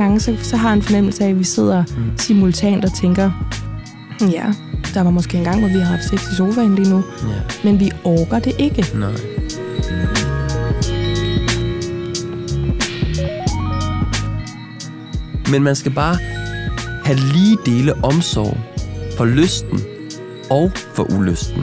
andre gange, så har jeg en fornemmelse af, at vi sidder simultant og tænker, ja, der var måske en gang, hvor vi har haft sex i sofaen lige nu, men vi orker det ikke. Nej. Men man skal bare have lige dele omsorg for lysten og for ulysten.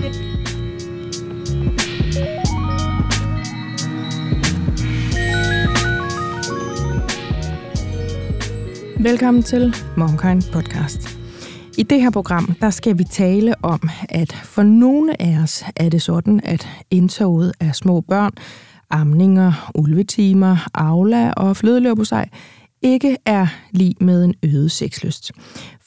Velkommen til MomKind Podcast. I det her program, der skal vi tale om, at for nogle af os er det sådan, at indtoget af små børn, amninger, ulvetimer, aula og flødeløbsej ikke er lig med en øget sexlyst.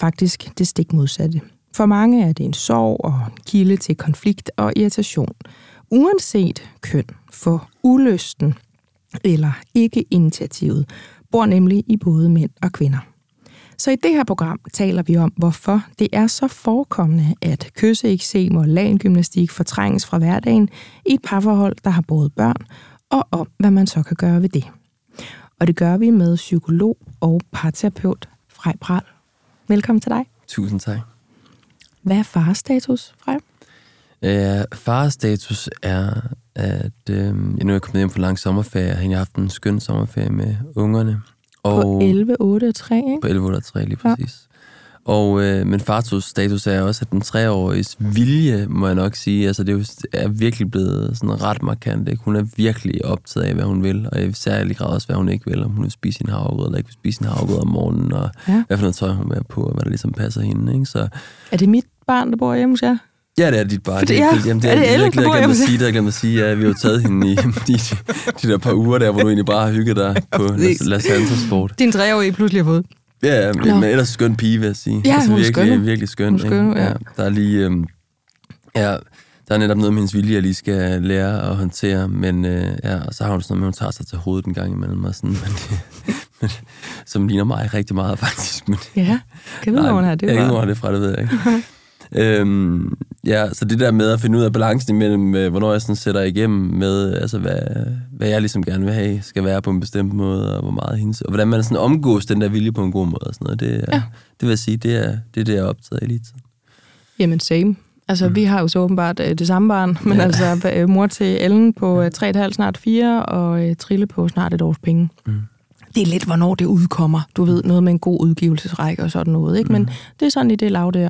Faktisk det stik modsatte. For mange er det en sorg og en kilde til konflikt og irritation. Uanset køn, for ulysten eller ikke initiativet bor nemlig i både mænd og kvinder. Så i det her program taler vi om, hvorfor det er så forekommende, at kysseeksem og lagengymnastik fortrænges fra hverdagen i et parforhold, der har både børn, og om, hvad man så kan gøre ved det. Og det gør vi med psykolog og parterapeut Frej Prahl. Velkommen til dig. Tusind tak. Hvad er farestatus, Frej? Farestatus er, at nu er jeg kommet hjem fra lang sommerferie, og jeg har haft en skøn sommerferie med ungerne. Og på 11.8.3, ikke? På 11.8.3, lige præcis. Ja. Og, men farestatus er også, at den 3-åriges vilje, må jeg nok sige, altså det er virkelig blevet sådan ret markant. Ikke? Hun er virkelig optaget af, hvad hun vil, og i særlig grad også, hvad hun ikke vil, om hun vil spise sin havregrød, eller ikke vil spise sin havregrød om morgenen, og hvad for noget tøj hun vil have på, og hvad der ligesom passer hende. Ikke? Så, er det mit barn, der bor hjemme hos jer? Ja, det er dit bare. Jeg glemte at sige, at vi har taget hende i de der par uger der, hvor du egentlig bare har hygget dig på Lasagne-sport. Din 3-årige pludselig har fået. Ja, men ellers skøn pige, vil jeg sige. Ja, altså, hun virkelig, skønner. Virkelig skøn. Skønner, ja. Der er lige... der er netop noget med hendes vilje, jeg lige skal lære at håndtere, men og så har hun sådan noget med, hun tager sig til hovedet en gang imellem, og sådan, men som ligner mig rigtig meget, faktisk. Men, ja, kan du vide, hvor hun har det fra? Jeg kan vide, det fra, det ved jeg ikke. Så det der med at finde ud af balancen imellem, hvornår jeg sådan sætter igennem med, altså hvad jeg ligesom gerne vil have, skal være på en bestemt måde, og hvor meget hendes, og hvordan man sådan omgås den der vilje på en god måde og sådan noget, det vil jeg sige, det er det, jeg er optaget i lige tiden. Jamen same. Altså vi har jo så åbenbart det samme barn, men altså mor til Ellen på 3,5 snart 4, og Trille på snart et års penge. Det er lidt, hvornår det udkommer. Du ved, noget med en god udgivelsesrække og sådan noget, ikke? Men det er sådan i det lav der.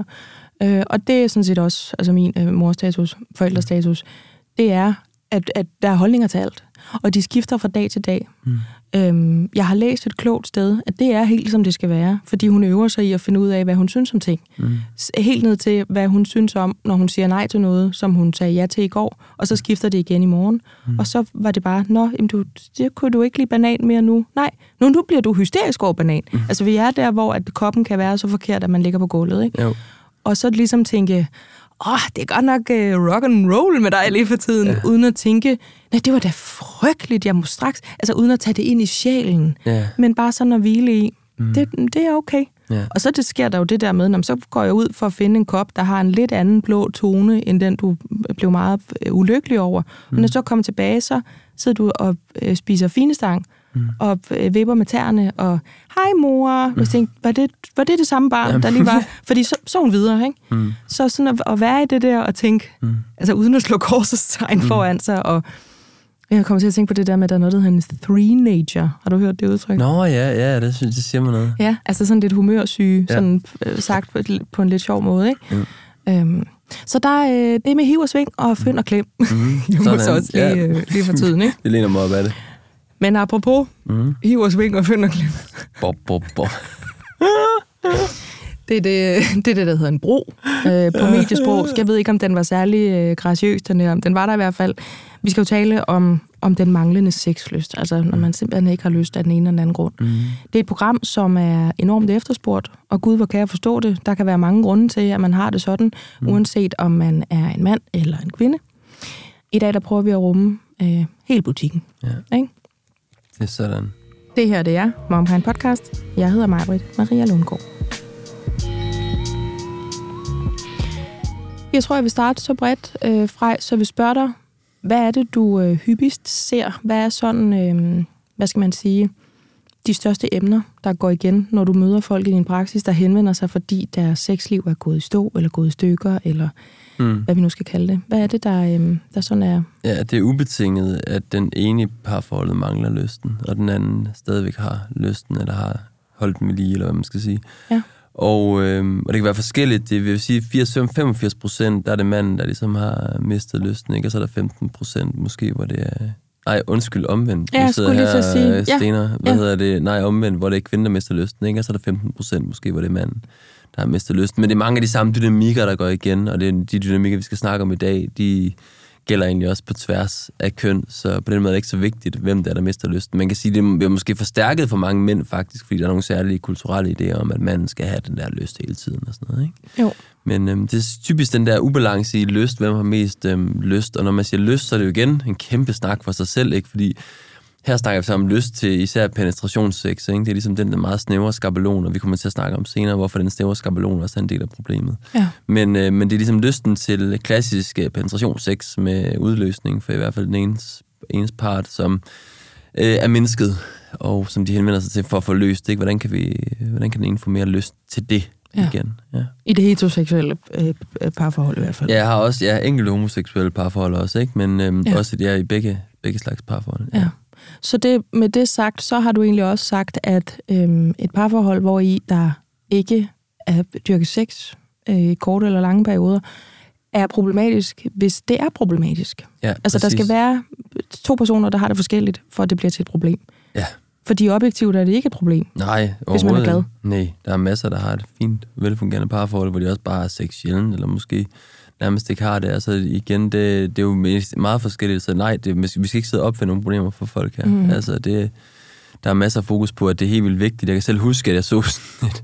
Og det er sådan set også, altså min morstatus, forældrestatus, det er, at der er holdninger til alt. Og de skifter fra dag til dag. Jeg har læst et klogt sted, at det er helt, som det skal være. Fordi hun øver sig i at finde ud af, hvad hun synes om ting. Helt ned til, hvad hun synes om, når hun siger nej til noget, som hun sagde ja til i går. Og så skifter det igen i morgen. Og så var det bare, det kunne du ikke lide banan mere nu. Nej, nu bliver du hysterisk over banan. Altså vi er der, hvor at koppen kan være så forkert, at man ligger på gulvet, ikke? Jo. Og så ligesom tænke, det er godt nok rock and roll med dig lige for tiden, uden at tænke, nej, det var da frygteligt, jeg må straks, altså uden at tage det ind i sjælen, men bare sådan at hvile i, det er okay. Yeah. Og så det sker der jo det der med, så går jeg ud for at finde en kop, der har en lidt anden blå tone, end den du blev meget ulykkelig over. Og når du så kommer tilbage, så sidder du og spiser finestang, og vipper med tæerne, og hej mor, hvis tænkte, var det det samme barn, der lige var, fordi så hun videre, ikke? Så sådan at være i det der, og tænke, altså uden at slå korsestegn foran sig, og jeg kommer til at tænke på det der med, at der er noget, der hedder en three-nager. Har du hørt det udtryk? Nå, ja, det synes jeg siger mig noget. Ja, altså sådan lidt humørsyge, sådan sagt på en lidt sjov måde, ikke? Så der er det med hiv og sving, og fynd og klem. Jeg må så også lige for tiden, ikke? Det ligner mig op af det. Men apropos, hiv og sving og fynd og klem. Det er det, der hedder en bro på mediesprog. Jeg ved ikke, om den var særlig graciøs, den var der i hvert fald. Vi skal jo tale om den manglende sexlyst, altså når man simpelthen ikke har lyst af den ene eller den anden grund. Det er et program, som er enormt efterspurgt, og gud, hvor kan jeg forstå det. Der kan være mange grunde til, at man har det sådan, uanset om man er en mand eller en kvinde. I dag, der prøver vi at rumme hele butikken, ikke? Det er sådan. Det her, det er MomKind Podcast. Jeg hedder Majbritt Maria Lundgaard. Jeg tror, jeg vil starte så bredt, Frej, så vi spørger dig, hvad er det, du hyppigst ser? Hvad er sådan, hvad skal man sige, de største emner, der går igen, når du møder folk i din praksis, der henvender sig, fordi deres sexliv er gået i stå, eller gået i stykker, eller hvad vi nu skal kalde det. Hvad er det, der sådan er? Ja, det er ubetinget, at den ene parforholdet mangler lysten, og den anden stadigvæk har lysten, eller har holdt dem i lige, eller hvad man skal sige. Ja. Og det kan være forskelligt. Det vil sige, 85%, der er det manden, der ligesom har mistet lysten, ikke? Og så er der 15% måske, hvor det er... Nej, undskyld, omvendt. Ja, jeg skulle lige så sige. Stener, ja. Hvad hedder det? Nej, omvendt, hvor det er kvinden, der mister lysten, ikke? Og så er der 15% måske, hvor det er manden, der har mistet lysten. Men det er mange af de samme dynamikker, der går igen, og det er de dynamikker, vi skal snakke om i dag, de gælder egentlig også på tværs af køn, så på den måde er det ikke så vigtigt, hvem der er, der mister lysten. Man kan sige, det er måske forstærket for mange mænd faktisk, fordi der er nogle særlige kulturelle idéer om, at manden skal have den der lyst hele tiden og sådan noget, ikke? Jo. Men det er typisk den der ubalance i lyst, hvem har mest lyst, og når man siger lyst, så er det jo igen en kæmpe snak for sig selv, ikke? Fordi her snakker vi så om lyst til især penetrationssex, ikke? Det er ligesom den der meget snævre skabelon, og vi kommer til at snakke om senere, hvorfor den snævre skabelon også er en del af problemet. Ja. Men det er ligesom lysten til klassisk penetrationssex med udløsning, for i hvert fald den ens part, som er mennesket, og som de henvender sig til for at få løst, ikke? Hvordan kan den ene få mere lyst til det? Ja. Igen. Ja. I det heteroseksuelle parforhold i hvert fald. Ja, jeg har også enkelte homoseksuelle parforhold også, ikke? Men også det er i begge slags parforhold. Ja. Ja. Så det, med det sagt, så har du egentlig også sagt, at et parforhold, hvor I der ikke er dyrket sex i korte eller lange perioder, er problematisk, hvis det er problematisk. Ja, altså, præcis. Der skal være to personer, der har det forskelligt, for at det bliver til et problem. Ja. Fordi objektivt er det ikke et problem. Nej, hvis man er glad. Nej, der er masser, der har et fint, velfungerende parforhold, hvor de også bare har sex sjældent, eller måske nærmest ikke har det. Altså igen, det er jo meget forskelligt, så nej, vi skal ikke sidde og opfinde nogle problemer for folk her. Mm. Altså der er masser af fokus på, at det er helt vildt vigtigt. Jeg kan selv huske, at jeg så sådan et...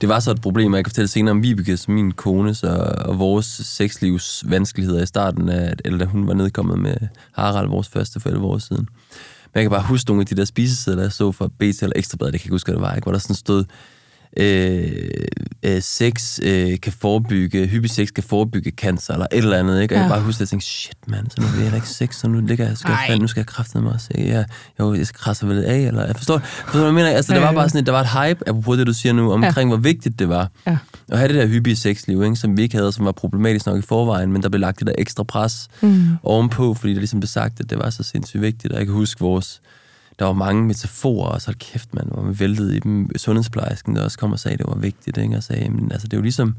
Det var så et problem, og jeg kan fortælle senere om Vibeke, som min kones og vores sexlivs vanskeligheder i starten af... Eller da hun var nedkommet med Harald, vores første for 11 år siden. Men jeg kan bare huske nogle af de der spisesedler, jeg så fra BT eller Ekstrabladet, det kan jeg ikke huske, hvad det var, ikke? Hvor der sådan stod, hyppig sex kan forebygge cancer, eller et eller andet, ikke? Og jeg kan bare huske, at jeg tænkte, shit mand, så nu vil jeg heller ikke sex, så nu ligger jeg, nu skal jeg kraftedeme også, jeg krasser vel af, eller jeg forstår hvad jeg mener, altså der var bare sådan der var et hype, apropos det, du siger nu, omkring hvor vigtigt det var, at have det der hyppige sexliv, ikke? Som vi ikke havde, som var problematisk nok i forvejen, men der blev lagt det der ekstra pres ovenpå, fordi der ligesom blev sagt, at det var så sindssygt vigtigt, og jeg kan huske der var mange metaforer, og så kæft, man var væltet i dem. Sundhedsplejersken der også kom og sagde, at det var vigtigt, ikke? Og sagde, men altså, det er jo ligesom,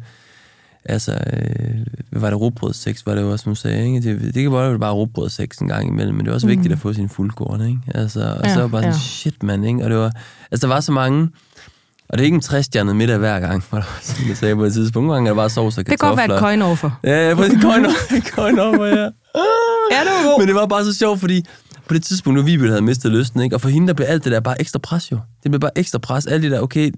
var det rugbrødseks, var det jo også, hun sagde, ikke? Det kan være bare rugbrødseks en gang imellem, men det er også vigtigt at få sin fuldkorn, ikke? Altså, og så var bare sådan, shit, mand, ikke? Og det var, altså, der var så mange... Og det er ikke en 3-stjernet middag hver gang, som jeg sagde på et tidspunkt. Nogle gange er der bare sovs og kartofler. Det kan godt være et coin-offer. Ja, det var et coin-offer, ja. Ja, det var god. Men det var bare så sjovt, fordi på det tidspunkt, hvor Vibeke havde mistet lysten, ikke? Og for hende, der blev alt det der bare ekstra pres, jo. Det blev bare ekstra pres. Alt det der, okay,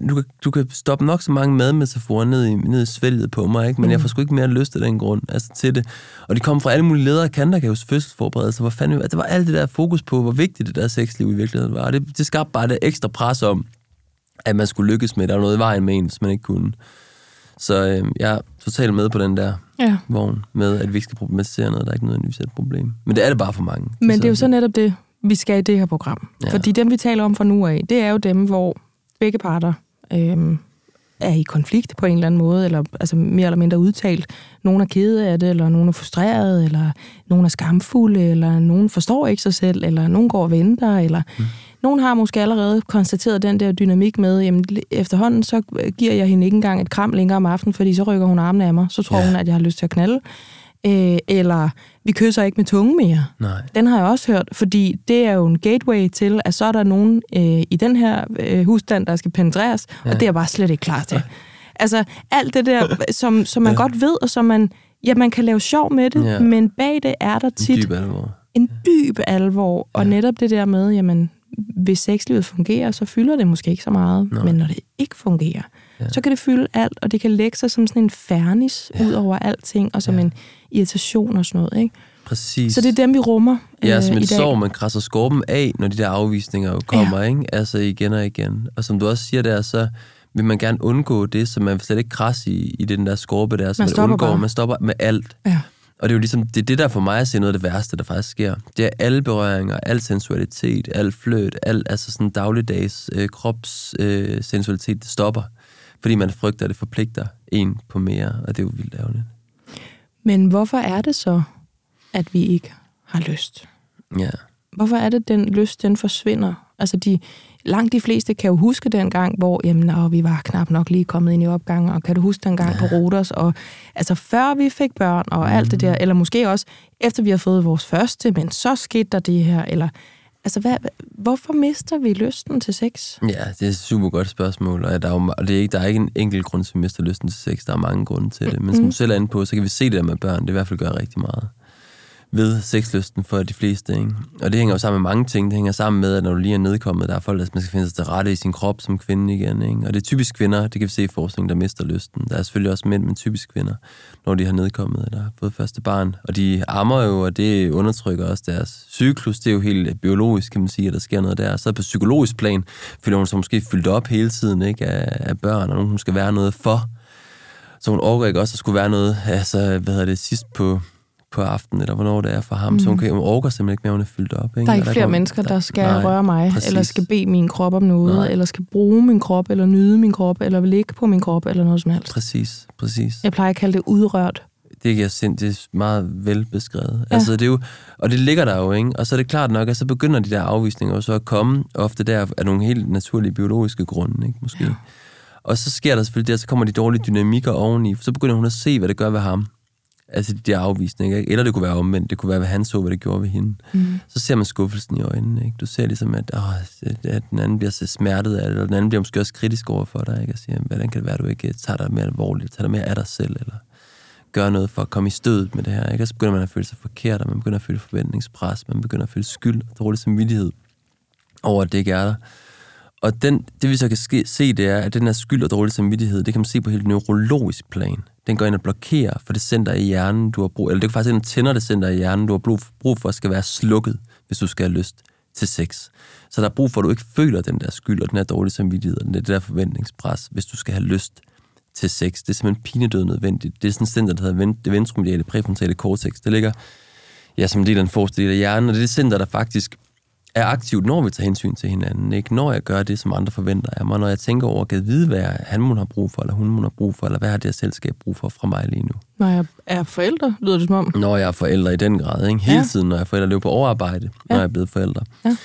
du kan stoppe nok så mange madmetaforer ned i svælget på mig, ikke? Men jeg får sgu ikke mere lyst af den grund, altså til det. Og de kom fra alle mulige ledere kanter, kan jeg huske fødselsforberedelser, hvor fanden, det var alt det der fokus på, hvor vigtigt det der sexliv i virkeligheden var. Det skabte bare det ekstra pres om, at man skulle lykkes med. Der var noget i vejen med en, hvis man ikke kunne. Så jeg er totalt med på den der vogn med, at vi ikke skal problematisere noget, der er ikke nødvendigvis et problem. Men det er det bare for mange. Men det er jo så netop det, vi skal i det her program. Ja. Fordi dem, vi taler om fra nu af, det er jo dem, hvor begge parter er i konflikt på en eller anden måde, eller altså mere eller mindre udtalt. Nogen er kede af det, eller nogen er frustreret, eller nogen er skamfulde, eller nogen forstår ikke sig selv, eller nogen går og venter, eller... Nogen har måske allerede konstateret den der dynamik med, jamen efterhånden så giver jeg hende ikke engang et kram længere om aftenen, fordi så rykker hun armene af mig, så tror hun, at jeg har lyst til at knalde. Eller, vi kysser ikke med tunge mere. Nej. Den har jeg også hørt, fordi det er jo en gateway til, at så er der nogen i den her husstand, der skal penetreres, og det er bare slet ikke klar til. Altså, alt det der, som man godt ved, og som man kan lave sjov med det, men bag det er der tit en dyb alvor, og netop det der med, jamen, hvis sexlivet fungerer, så fylder det måske ikke så meget. Nå. Men når det ikke fungerer, så kan det fylde alt, og det kan lægge sig som sådan en fernis ud over alting, og som en irritation og sådan noget, ikke? Præcis. Så det er dem, vi rummer i dag. Ja, som et sår, man krasser skorpen af, når de der afvisninger jo kommer, ikke? Altså igen og igen. Og som du også siger der, så vil man gerne undgå det, så man slet ikke krasse i den der skorpe der, så man undgår, bare. Man stopper med alt. Ja. Og det er jo ligesom, det er det der for mig at se noget af det værste, der faktisk sker. Det er alle berøringer, al sensualitet, al fløt, al altså sådan dagligdags krops sensualitet, det stopper. Fordi man frygter, at det forpligter en på mere, og det er jo vildt ærgerligt. Men hvorfor er det så, at vi ikke har lyst? Ja. Hvorfor er det, den lyst, den forsvinder? Altså langt de fleste kan jo huske den gang, hvor vi var knap nok lige kommet ind i opgangen, og kan du huske den gang på Roters, og altså før vi fik børn og alt det der, eller måske også efter vi har fået vores første, men så skete der det her, eller altså hvorfor mister vi lysten til sex? Ja, det er et super godt spørgsmål, og der er ikke en enkelt grund til, at vi mister lysten til sex, der er mange grunde til det, men som du selv er inde på, så kan vi se det der med børn, det i hvert fald gør rigtig meget ved sexlysten for de fleste, ikke? Og det hænger jo sammen med mange ting. Det hænger sammen med, at når du lige er nedkommet, der er folk, at man skal finde sig til rette i sin krop som kvinde igen, ikke? Og det er typisk kvinder, det kan vi se i forskningen, der mister lysten. Der er selvfølgelig også mænd, men typisk kvinder, når de har nedkommet eller har fået første barn. Og de ammer jo, og det undertrykker også deres cyklus. Det er jo helt biologisk, kan man sige, at der sker noget der. Så på psykologisk plan føler hun sig måske fyldt op hele tiden, ikke? Af børn, og nogen hun skal være noget for. Så hun overgår ikke også at skulle være noget, altså, sidst på aftenen, eller hvornår det er for ham, så hun orker simpelthen ikke mere, hun er fyldt op. Ikke? Der er ikke flere mennesker, der skal røre mig, præcis. Eller skal bede min krop om noget, eller skal bruge min krop, eller nyde min krop, eller ligge på min krop, eller noget som helst. Præcis. Jeg plejer at kalde det udrørt. Det er meget velbeskrevet. Ja. Altså, det er jo, og det ligger der jo, ikke? Og så er det klart nok, at så begynder de der afvisninger jo så at komme, ofte der af nogle helt naturlige biologiske grunde, ikke? Måske. Ja. Og så sker der selvfølgelig det, så kommer de dårlige dynamikker oveni, så begynder hun at se, hvad det gør ved ham. Altså de der afvisninger, ikke? Eller det kunne være omvendt, det kunne være, hvad han så, hvad det gjorde ved hende. Så ser man skuffelsen i øjnene, ikke? Du ser ligesom, at den anden bliver så smertet af det, eller den anden bliver måske også kritisk over for dig, ikke? Og siger, hvordan kan det være, du ikke tager dig mere alvorligt, tager dig mere af dig selv, eller gør noget for at komme i stødet med det her, ikke? Og så begynder man at føle sig forkert, og man begynder at føle forventningspres, man begynder at føle skyld og dårlig samvittighed over, at det ikke er der. Og det vi så kan se, det er, at den her skyld og dårlig samvittighed, det kan man se på helt neurologisk plan. Den går ind og blokerer for det center i hjernen, du har brug for, eller det kan faktisk ind og tænder det center i hjernen, du har brug for, at skal være slukket, hvis du skal have lyst til sex. Så der er brug for, at du ikke føler den der skyld og den her dårlige samvittighed og den der forventningspres, hvis du skal have lyst til sex. Det er simpelthen pinedød nødvendigt. Det er sådan et center, der hedder det ventromediale præfrontale cortex. Det ligger som en del af den forreste del af hjernen, og det er det center, der faktisk er aktivt, når vi tager hensyn til hinanden, ikke? Når jeg gør det, som andre forventer af mig, når jeg tænker over, kan jeg vide, hvad han må have brug for, eller hun må have brug for, eller hvad har det her selskab brug for fra mig lige nu? Når jeg er forældre, lyder det som om? Når jeg er forældre i den grad, ikke? Hele tiden, når jeg er forældre, løber på overarbejde, når jeg er blevet forældre. Ja.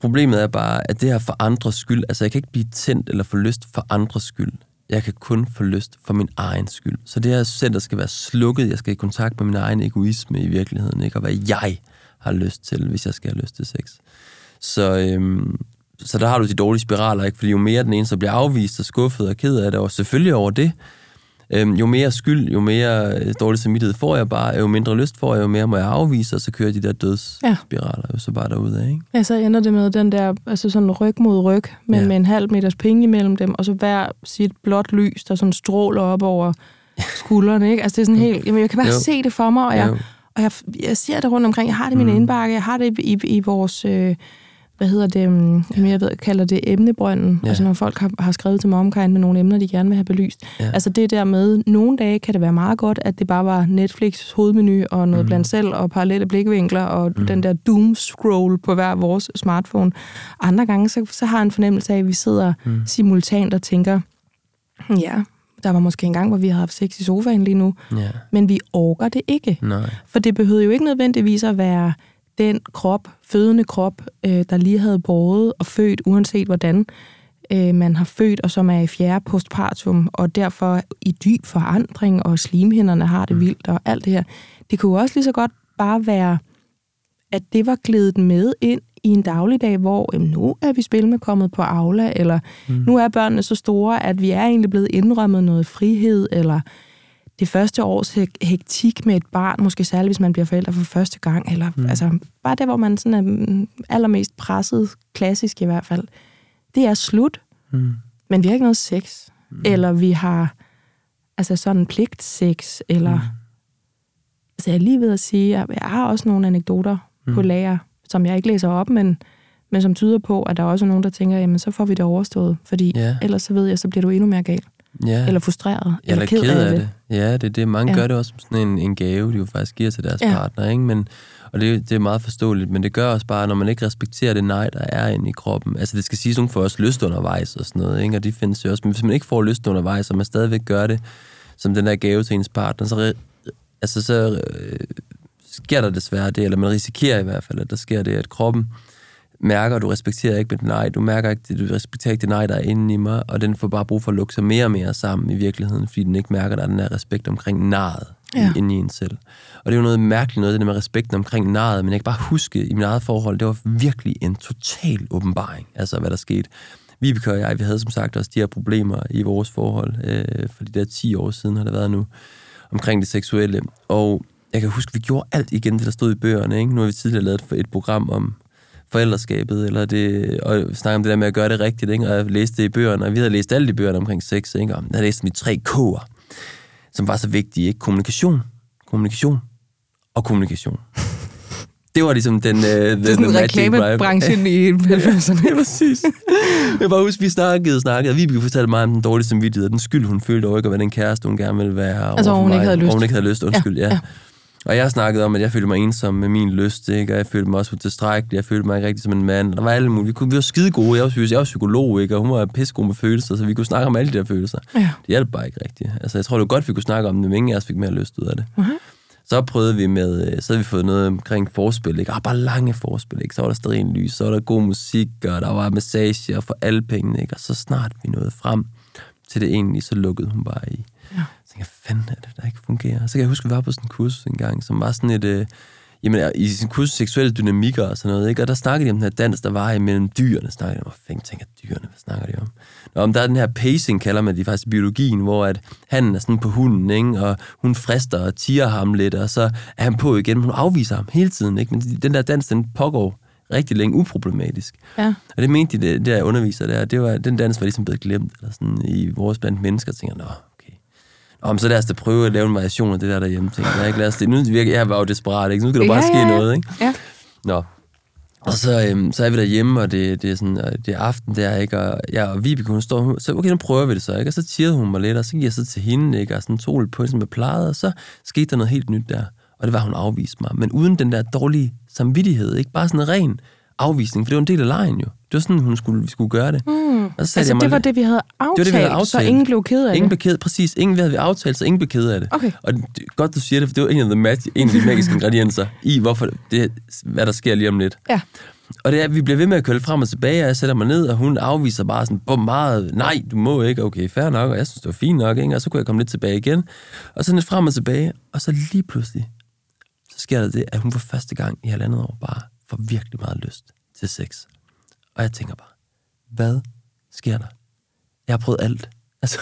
Problemet er bare, at det her for andres skyld, altså jeg kan ikke blive tændt eller få lyst for andres skyld. Jeg kan kun få lyst for min egen skyld. Så det her center skal være slukket, jeg skal i kontakt med min egen egoisme i virkeligheden, ikke? Og hvad jeg har lyst til, hvis jeg skal have lyst til sex. Så der har du de dårlige spiraler, ikke? Fordi jo mere den ene, så bliver afvist og skuffet og ked af det, og selvfølgelig over det, jo mere skyld, jo mere dårlig samvittighed får jeg bare, jo mindre lyst får jeg, jo mere må jeg afvise, og så kører de der dødsspiraler jo så bare derudad, ikke? Ja, så ender det med den der, altså sådan ryg mod ryg, men med en halv meters penge imellem dem, og så hver sit blåt lys, der sådan stråler op over skuldrene, ikke? Altså det er sådan helt, jeg kan bare se det for mig, og jeg ser det rundt omkring. Jeg har det i min indbakke. Jeg har det i vores, jeg kalder det emnebrønden. Ja. Altså når folk har skrevet til MomKind med nogle emner, de gerne vil have belyst. Ja. Altså det der med, nogle dage kan det være meget godt, at det bare var Netflix hovedmenu og noget blandt selv og parallelle blikvinkler og den der doomscroll på hver vores smartphone. Andre gange, så har jeg en fornemmelse af, at vi sidder simultant og tænker, der var måske en gang, hvor vi havde haft sex i sofaen lige nu, men vi orker det ikke. Nej. For det behøvede jo ikke nødvendigvis at være den krop, fødende krop, der lige havde båret og født, uanset hvordan man har født, og som er i fjerde postpartum, og derfor i dyb forandring, og slimhinderne har det vildt, og alt det her. Det kunne også lige så godt bare være, at det var glædet med ind i en dagligdag, hvor nu er vi spilme kommet på Aula, eller nu er børnene så store, at vi er egentlig blevet indrømmet noget frihed, eller det første års hektik med et barn, måske særligt, hvis man bliver forældre for første gang, eller altså bare der, hvor man sådan er allermest presset, klassisk i hvert fald. Det er slut, men vi har ikke noget sex, eller vi har altså sådan pligtsex, eller altså jeg er lige ved at sige, at jeg har også nogle anekdoter på lager, som jeg ikke læser op, men som tyder på, at der er også nogen, der tænker, jamen så får vi det overstået, fordi ellers så ved jeg, så bliver du endnu mere gal. ja. Eller frustreret, eller ked af det. Ja, det mange gør det også som sådan en gave, de jo faktisk giver til deres partner, ikke? Men, og det er meget forståeligt, men det gør også bare, når man ikke respekterer det nej, der er inde i kroppen. Altså det skal siges, nogen får også lyst undervejs og sådan noget, ikke? Og de findes jo også, men hvis man ikke får lyst undervejs, og man stadigvæk gør det som den der gave til ens partner, så sker der desværre det, eller man risikerer i hvert fald, at der sker det, at kroppen mærker, at du respekterer ikke mit nej, du respekterer ikke det nej, der er inde i mig, og den får bare brug for at lukke sig mere og mere sammen i virkeligheden, fordi den ikke mærker, at der er den her respekt omkring narret inde i en selv. Og det er jo noget mærkeligt noget, det der med respekten omkring narret, men jeg kan bare huske, i mit eget forhold, det var virkelig en total åbenbaring, altså hvad der skete. Vibeke og jeg, vi havde som sagt også de her problemer i vores forhold, for de der 10 år siden har det været nu, omkring det seksuelle, og jeg kan huske, vi gjorde alt igen, det der stod i bøgerne, ikke? Nu har vi tidligere lavet et program om forældreskabet, eller det, og snakke om det der med at gøre det rigtigt, ikke? Og jeg læste det i bøgerne, og vi havde læst alle de bøgerne omkring sex, ikke? Og jeg havde læst de 3 K'er, som var så vigtige, ikke? Kommunikation. Det var ligesom den... det er sådan en reklamebranchen i 90'erne. Ja, præcis. Jeg bare husker, vi snakkede, og Vibeke fortalte meget om den dårlige samvittighed, den skyld, hun følte over ikke at være den kæreste, hun gerne ville være. Altså, hun ikke havde lyst. Undskyld, ja. Og jeg snakkede om, at jeg følte mig ensom med min lyst, ikke? Og jeg følte mig også utilstrækkelig, jeg følte mig ikke rigtig som en mand. Der var alle mulige. Vi var skide gode, jeg var psykolog, ikke? Og hun var pissegod med følelser, så vi kunne snakke om alle de der følelser. Ja. Det hjalp bare ikke rigtigt. Altså, jeg tror det var godt, vi kunne snakke om det, men ingen af os fik mere lyst ud af det. Uh-huh. Så prøvede vi med, så havde vi fået noget omkring forspil, ikke? Bare lange forspil, ikke? Så var der stadig en lys, så var der god musik, og der var massage og for alle pengene, ikke? Og så snart vi nåede frem til det egentlig, så lukkede hun bare i. Ja. Så tænkte jeg, fanden er det, der ikke fungerer? Så kan jeg huske, at vi var på sådan en kursus engang, som var sådan et, i sådan en kursus seksuelle dynamikker og sådan noget, ikke? Og der snakkede de om den her dans, der var imellem dyrene, snakkede de om, hvad snakker de om? Nå, men der er den her pacing, kalder man det faktisk i biologien, hvor at hannen er sådan på hunden, ikke? Og hun frister og tiger ham lidt, og så er han på igen, men hun afviser ham hele tiden, ikke? Men den der dans, den pågår rigtig længe, uproblematisk. Ja. Og det mente de, det der underviser der, det var, den dans var ligesom blevet glemt, eller sådan i vores blandt mennesker, tænker, nå, om så lad os da prøve at lave en variation af det der derhjemme, tænker jeg, ikke? Lad os det. Nu virker jeg var jo desperat, ikke? Nu kan der bare ske noget, ikke? Ja. Nå. Og så er vi derhjemme, og det er sådan, det er aften der, ikke? Og jeg og Vibeke, hun står, så okay, nu prøver vi det så, ikke? Og så tirrede hun mig lidt, og så gik jeg så til hende, ikke? Og sådan tog lidt på, som jeg plejede, og så skete der noget helt nyt der. Og det var, hun afviste mig. Men uden den der dårlige samvittighed, ikke? Bare sådan en ren afvisning, for det var en del af lejen jo. Det var sådan, vi skulle gøre det. Mm. Altså, det var det, vi havde aftalt, så ingen blev ked af det? Ingen blev ked af det, præcis. Ingen havde vi aftalt, så ingen blev ked af det. Okay. Og godt, du siger det, for det var en af de magiske ingredienser i, hvorfor det, hvad der sker lige om lidt. Ja. Og det er, at vi bliver ved med at køle frem og tilbage, og jeg sætter mig ned, og hun afviser bare sådan, meget, nej, du må ikke, okay, fair nok, og jeg synes, det var fint nok, ikke? Og så kunne jeg komme lidt tilbage igen, og sådan lidt frem og tilbage, og så lige pludselig, så sker der det, at hun for første gang i 1,5 år bare får virkelig meget lyst til sex. Og jeg tænker bare, hvad sker der? Jeg har prøvet alt. Altså,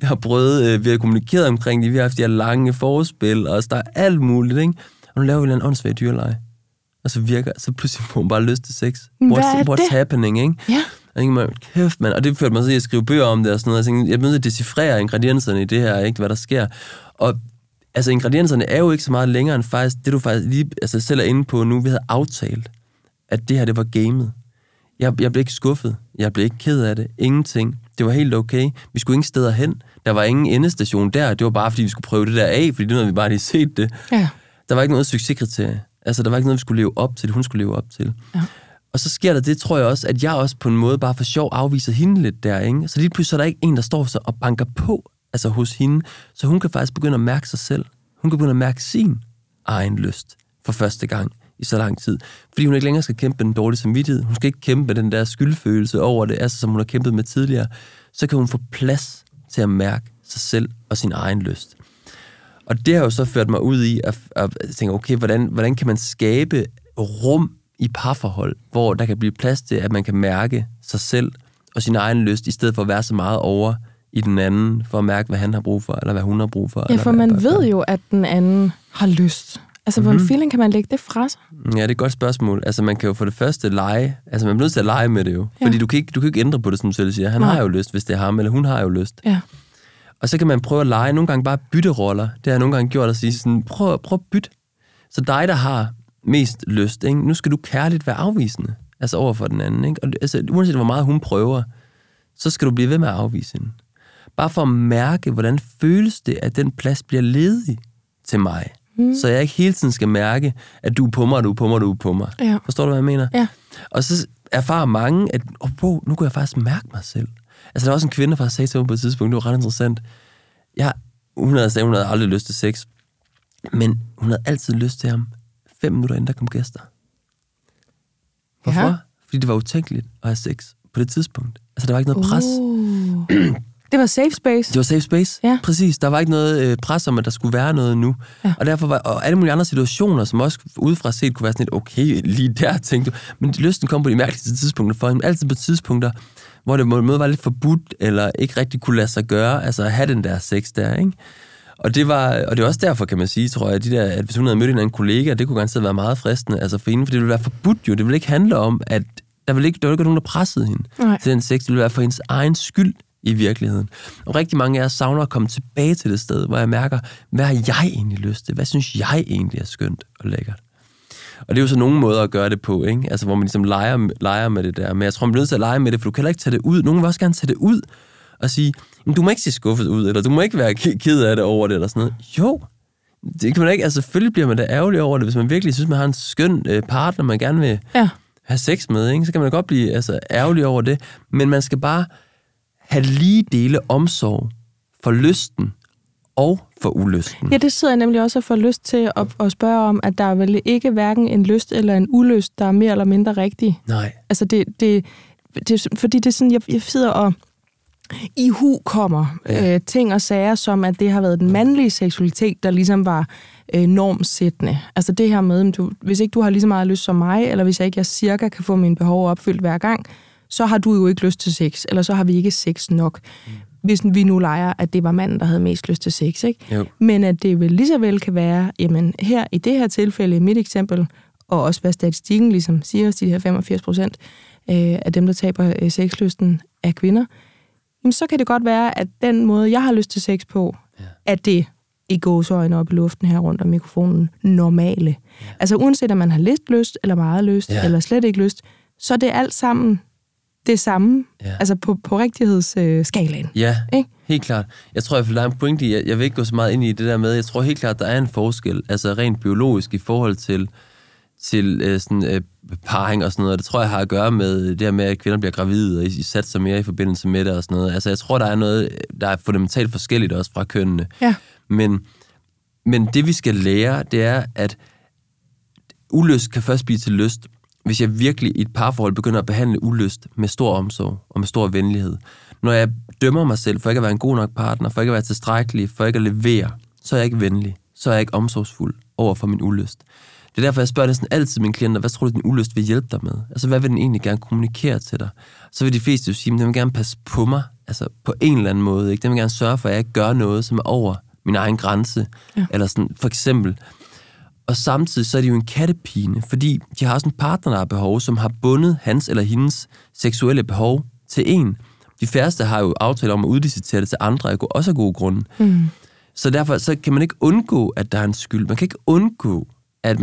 jeg har prøvet, vi har kommunikeret omkring det, vi har haft de her lange forspil, og der er alt muligt, ikke? Og nu laver vi en åndssvagt dyreleje. Og så virker, så pludselig får hun bare lyst til sex. What's happening, ikke? Ja. Og jeg tænker mig, kæft mand, og det førte mig så i at skrive bøger om det og sådan noget. Jeg tænkte, jeg måtte decifrere ingredienserne i det her, ikke? Hvad der sker. Og altså, ingredienserne er jo ikke så meget længere end faktisk, det du faktisk lige altså, selv er inde på nu, vi havde aftalt, at det her, det var gamet. Jeg blev ikke skuffet. Jeg blev ikke ked af det. Ingenting. Det var helt okay. Vi skulle ingen steder hen. Der var ingen endestation der. Det var bare, fordi vi skulle prøve det der af, fordi det havde vi bare lige set det. Ja. Der var ikke noget succeskriterie. Altså, der var ikke noget, vi skulle leve op til. Hun skulle leve op til. Ja. Og så sker der det, tror jeg også, at jeg også på en måde bare for sjov afviser hende lidt der, ikke? Så lige pludselig er der ikke en, der står sig og banker på, altså hos hende. Så hun kan faktisk begynde at mærke sig selv. Hun kan begynde at mærke sin egen lyst for første gang i så lang tid. Fordi hun ikke længere skal kæmpe med den dårlige samvittighed. Hun skal ikke kæmpe med den der skyldfølelse over det, altså som hun har kæmpet med tidligere. Så kan hun få plads til at mærke sig selv og sin egen lyst. Og det har jo så ført mig ud i at tænke, okay, hvordan kan man skabe rum i parforhold, hvor der kan blive plads til, at man kan mærke sig selv og sin egen lyst, i stedet for at være så meget over i den anden, for at mærke, hvad han har brug for, eller hvad hun har brug for. Ja, for man ved jo, at den anden har lyst. Altså, hvor en feeling kan man lægge det fra sig? Ja, det er et godt spørgsmål. Altså, man kan jo for det første lege. Altså, man bliver nødt til at lege med det jo. Ja. Fordi du kan ikke ændre på det, som du selv siger. Han har jo lyst, hvis det er ham, eller hun har jo lyst. Ja. Og så kan man prøve at lege. Nogle gange bare bytte roller. Det har jeg nogle gange gjort at sige sådan, prøv at bytte. Så dig, der har mest lyst, ikke? Nu skal du kærligt være afvisende. Altså, over for den anden, ikke? Og, altså, uanset hvor meget hun prøver, så skal du blive ved med at afvise hende. Bare for at mærke, hvordan føles det, at den plads bliver ledig til mig. Mm. Så jeg ikke hele tiden skal mærke, at du er på mig, du er på mig. Ja. Forstår du, hvad jeg mener? Ja. Og så erfarer mange, at nu kan jeg faktisk mærke mig selv. Altså, der er også en kvinde, der faktisk sagde til mig på et tidspunkt, det var ret interessant. Hun havde aldrig lyst til sex, men hun havde altid lyst til ham 5 minutter inden der kom gæster. Hvorfor? Ja. Fordi det var utænkeligt at have sex på det tidspunkt. Altså, der var ikke noget pres. Det var safe space. Det var safe space, ja. Præcis. Der var ikke noget pres om, at der skulle være noget nu. Ja. Og derfor var alle mulige andre situationer, som også udefra set kunne være sådan lidt, okay, lige der, tænkte du. Men lysten kom på de mærkeligste tidspunkter for hende. Altid på tidspunkter, hvor det måde var lidt forbudt, eller ikke rigtig kunne lade sig gøre, altså at have den der sex der, ikke? Og det er også derfor, kan man sige, tror jeg, at hvis hun havde mødt en anden kollega, det kunne ganske have været meget fristende, altså for hende, for det ville være forbudt jo. Det ville ikke handle om, at der ville ikke nogen, der pressede hende. Nej. Til den sex. Det ville være for hendes egen skyld i virkeligheden. Og rigtig mange af jer savner at komme tilbage til det sted, hvor jeg mærker, hvad har jeg egentlig lyst til? Hvad synes jeg egentlig er skønt og lækkert? Og det er jo så nogle måder at gøre det på, ikke? Altså, hvor man ligesom leger med det der. Men jeg tror, man bliver nødt til at lege med det, for du kan heller ikke tage det ud. Nogen vil også gerne tage det ud og sige, du må ikke se skuffet ud, eller du må ikke være ked af det over det, eller sådan noget. Jo, det kan man ikke. Altså, selvfølgelig bliver man da ærgerlig over det, hvis man virkelig synes, man har en skøn partner, man gerne vil have sex med, ikke? Så kan man godt blive ærgerlig over det. Men man skal bare have lige dele omsorg for lysten og for ulysten. Ja, det sidder jeg nemlig også og får lyst til at spørge om, at der er vel ikke hverken en lyst eller en ulyst, der er mere eller mindre rigtig. Nej. Altså, det fordi det er sådan, jeg sidder og i hu kommer ting og sager, som at det har været den mandlige seksualitet, der ligesom var normsættende. Altså det her med, hvis ikke du har lige så meget lyst som mig, eller hvis jeg cirka kan få mine behov opfyldt hver gang, så har du jo ikke lyst til sex, eller så har vi ikke sex nok. Hvis vi nu leger, at det var manden, der havde mest lyst til sex, ikke? Jo. Men at det vel lige så vel kan være, jamen her i det her tilfælde, i mit eksempel, og også hvad statistikken ligesom siger os, de her 85% af dem, der taber sexlysten, er kvinder, jamen så kan det godt være, at den måde, jeg har lyst til sex på, at det i gåseøjne op i luften her rundt om mikrofonen, normale. Ja. Altså uanset om man har lidt lyst, eller meget lyst, eller slet ikke lyst, så er det alt sammen det samme, altså på rigtighedsskalaen. Ja, ikke? Helt klart. Jeg tror, der er en pointe i, jeg vil ikke gå så meget ind i det der med, jeg tror helt klart, der er en forskel, altså rent biologisk i forhold til sådan parring og sådan noget, det tror jeg har at gøre med det her med, at kvinder bliver gravide, og I satser mere i forbindelse med det og sådan noget. Altså jeg tror, der er noget, der er fundamentalt forskelligt også fra kønnene. Ja. Men det vi skal lære, det er, at ulyst kan først blive til lyst, hvis jeg virkelig i et parforhold begynder at behandle ulyst med stor omsorg og med stor venlighed. Når jeg dømmer mig selv for ikke at være en god nok partner, for ikke at være tilstrækkelig, for ikke at levere, så er jeg ikke venlig, så er jeg ikke omsorgsfuld over for min ulyst. Det er derfor, jeg spørger næsten altid mine klienter, hvad tror du, din ulyst vil hjælpe dig med? Altså, hvad vil den egentlig gerne kommunikere til dig? Så vil de fleste jo sige, at den vil gerne passe på mig, altså på en eller anden måde. Ikke? Den vil gerne sørge for, at jeg ikke gør noget, som er over min egen grænse, eller sådan, for eksempel. Og samtidig så er det jo en kattepine, fordi de har også en partner, der har behov, som har bundet hans eller hendes seksuelle behov til en. De færreste har jo aftalt om at udlicitere det til andre, og også af gode grunde. Mm. Så derfor så kan man ikke undgå, at der er en skyld. Man kan ikke undgå, at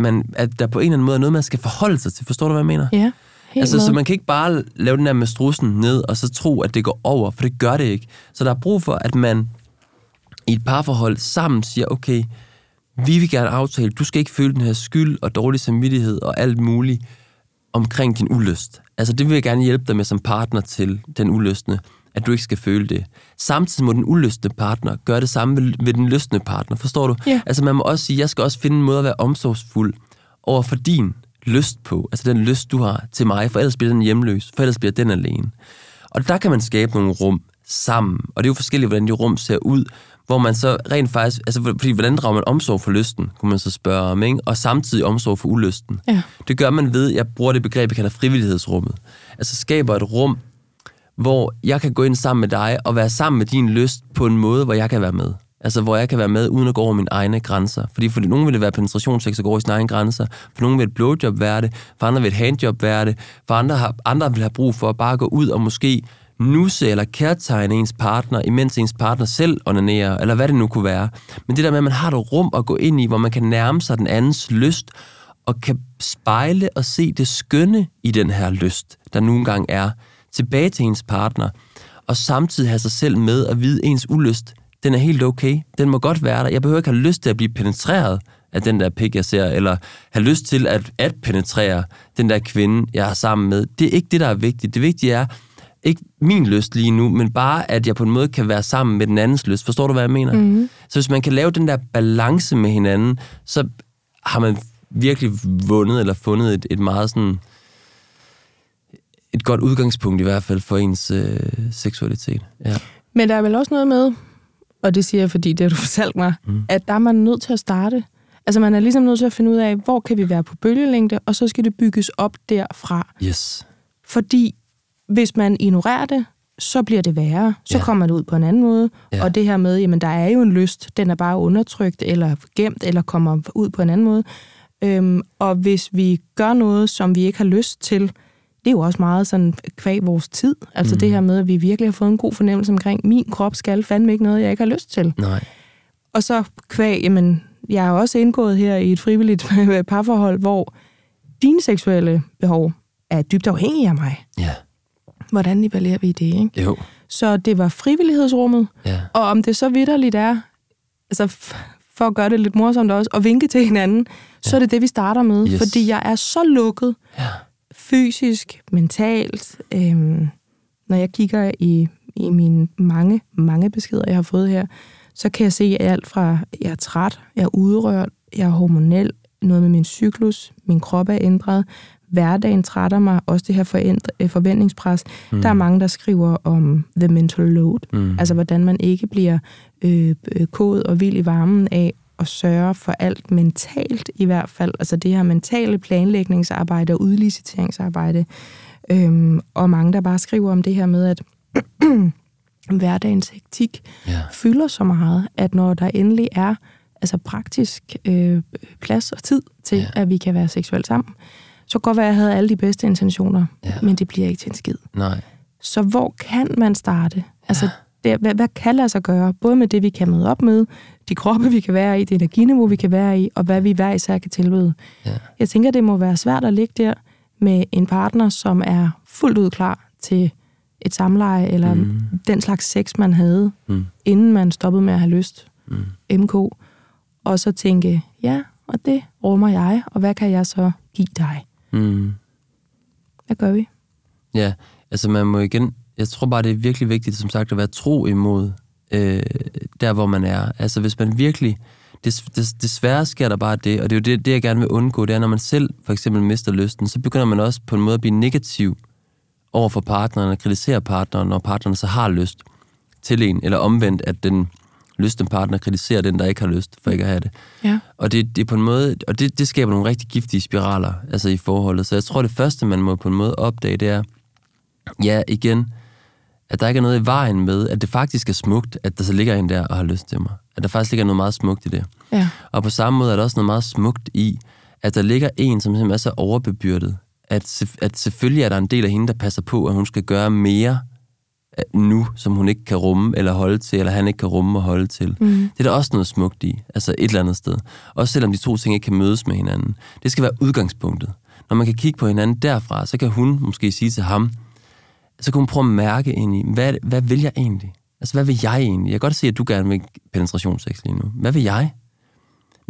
der på en eller anden måde er noget, man skal forholde sig til. Forstår du, hvad jeg mener? Ja, altså, så man kan ikke bare lave den der med strussen ned, og så tro, at det går over, for det gør det ikke. Så der er brug for, at man i et parforhold sammen siger, okay, vi vil gerne aftale, du skal ikke føle den her skyld og dårlig samvittighed og alt muligt omkring din ulyst. Altså det vil jeg gerne hjælpe dig med som partner til, den ulystne, at du ikke skal føle det. Samtidig må den ulystne partner gøre det samme ved den lystne partner, forstår du? Yeah. Altså man må også sige, jeg skal også finde en måde at være omsorgsfuld over for din lyst på, altså den lyst, du har til mig, for ellers bliver den hjemløs, for ellers bliver den alene. Og der kan man skabe nogle rum sammen, og det er jo forskelligt, hvordan de rum ser ud, hvor man så rent faktisk, altså fordi hvordan drager man omsorg for lysten, kunne man så spørge om, ikke? Og samtidig omsorg for ulysten. Ja. Det gør man ved, jeg bruger det begreb, jeg kalder frivillighedsrummet. Altså skaber et rum, hvor jeg kan gå ind sammen med dig og være sammen med din lyst på en måde, hvor jeg kan være med. Altså hvor jeg kan være med uden at gå over mine egne grænser. Fordi for nogen vil det være penetrationssex og gå over sine egne grænser. For nogen vil et blowjob være det. For andre vil et handjob være det. For andre vil have brug for at bare gå ud og måske nusse eller kærtegne ens partner, imens ens partner selv onanerer, eller hvad det nu kunne være. Men det der med, at man har et rum at gå ind i, hvor man kan nærme sig den andens lyst, og kan spejle og se det skønne i den her lyst, der nogle gange er, tilbage til ens partner. og samtidig have sig selv med at vide ens ulyst. Den er helt okay. Den må godt være der. Jeg behøver ikke have lyst til at blive penetreret af den der pik, jeg ser, eller have lyst til at penetrere den der kvinde, jeg er sammen med. Det er ikke det, der er vigtigt. Det vigtige er ikke min lyst lige nu, men bare, at jeg på en måde kan være sammen med den andens lyst. Forstår du, hvad jeg mener? Mm-hmm. Så hvis man kan lave den der balance med hinanden, så har man virkelig vundet eller fundet et meget sådan... et godt udgangspunkt i hvert fald for ens seksualitet. Ja. Men der er vel også noget med, og det siger jeg, fordi det har du fortalt mig, at der er man nødt til at starte. Altså man er ligesom nødt til at finde ud af, hvor kan vi være på bølgelængde, og så skal det bygges op derfra. Yes. Fordi hvis man ignorerer det, så bliver det værre. Så kommer det ud på en anden måde. Ja. Og det her med, jamen der er jo en lyst, den er bare undertrykt, eller gemt, eller kommer ud på en anden måde. Og hvis vi gør noget, som vi ikke har lyst til, det er jo også meget sådan kvæg vores tid. Altså det her med, at vi virkelig har fået en god fornemmelse omkring, min krop skal fandme ikke noget, jeg ikke har lyst til. Nej. Og så kvæg, jamen, jeg er også indgået her i et frivilligt parforhold, hvor dine seksuelle behov er dybt afhængige af mig. Ja. Hvordan nivellerer vi det, ikke? Jo. Så det var frivillighedsrummet, og om det så vitterligt er, altså for at gøre det lidt morsomt også, og vinke til hinanden, så er det det, vi starter med, fordi jeg er så lukket, fysisk, mentalt. Når jeg kigger i mine mange beskeder, jeg har fået her, så kan jeg se alt fra, jeg er træt, jeg er udrørt, jeg er hormonel, noget med min cyklus, min krop er ændret, hverdagen trætter mig, også det her forventningspres. Der er mange, der skriver om the mental load, altså hvordan man ikke bliver kået og vild i varmen af, og sørge for alt mentalt i hvert fald, altså det her mentale planlægningsarbejde og udliciteringsarbejde. Og mange, der bare skriver om det her med, at hverdagens hektik fylder så meget, at når der endelig er altså praktisk plads og tid til, at vi kan være seksuelt sammen, så kan godt være, at jeg havde alle de bedste intentioner, men det bliver ikke til en skid. Nej. Så hvor kan man starte? Altså, hvad kan lade sig gøre? Både med det, vi kan møde op med, de kroppe, vi kan være i, det energiniveau, vi kan være i, og hvad vi hver især kan tilbyde. Ja. Jeg tænker, det må være svært at ligge der med en partner, som er fuldt ud klar til et samleje, eller den slags sex, man havde, inden man stoppede med at have lyst. MK. Og så tænke, ja, og det rummer jeg, og hvad kan jeg så give dig? Hvad gør vi? Ja, altså man må igen... Jeg tror bare, det er virkelig vigtigt, som sagt, at være tro imod der, hvor man er. Altså, hvis man virkelig... Desværre sker der bare det, og det er jo det, jeg gerne vil undgå, det er, når man selv for eksempel mister lysten, så begynder man også på en måde at blive negativ over for partneren, og kritisere partneren, når partneren så har lyst til en, eller omvendt, at den lystende partner kritiserer den, der ikke har lyst, for ikke at have det. Ja. Og det er på en måde... Og det skaber nogle rigtig giftige spiraler, altså i forholdet. Så jeg tror, det første, man må på en måde opdage, det er, ja, igen... at der ikke er noget i vejen med, at det faktisk er smukt, at der så ligger en der og har lyst til mig. At der faktisk ligger noget meget smukt i det. Ja. Og på samme måde er der også noget meget smukt i, at der ligger en, som simpelthen er så overbebyrdet, at selvfølgelig er der en del af hende, der passer på, at hun skal gøre mere nu, som hun ikke kan rumme eller holde til, eller han ikke kan rumme og holde til. Det er der også noget smukt i, altså et eller andet sted. Også selvom de to ting ikke kan mødes med hinanden. Det skal være udgangspunktet. Når man kan kigge på hinanden derfra, så kan hun måske sige til ham, så kunne man prøve at mærke ind i, hvad vil jeg egentlig? Altså, hvad vil jeg egentlig? Jeg kan godt se, at du gerne vil penetrationssex lige nu. Hvad vil jeg?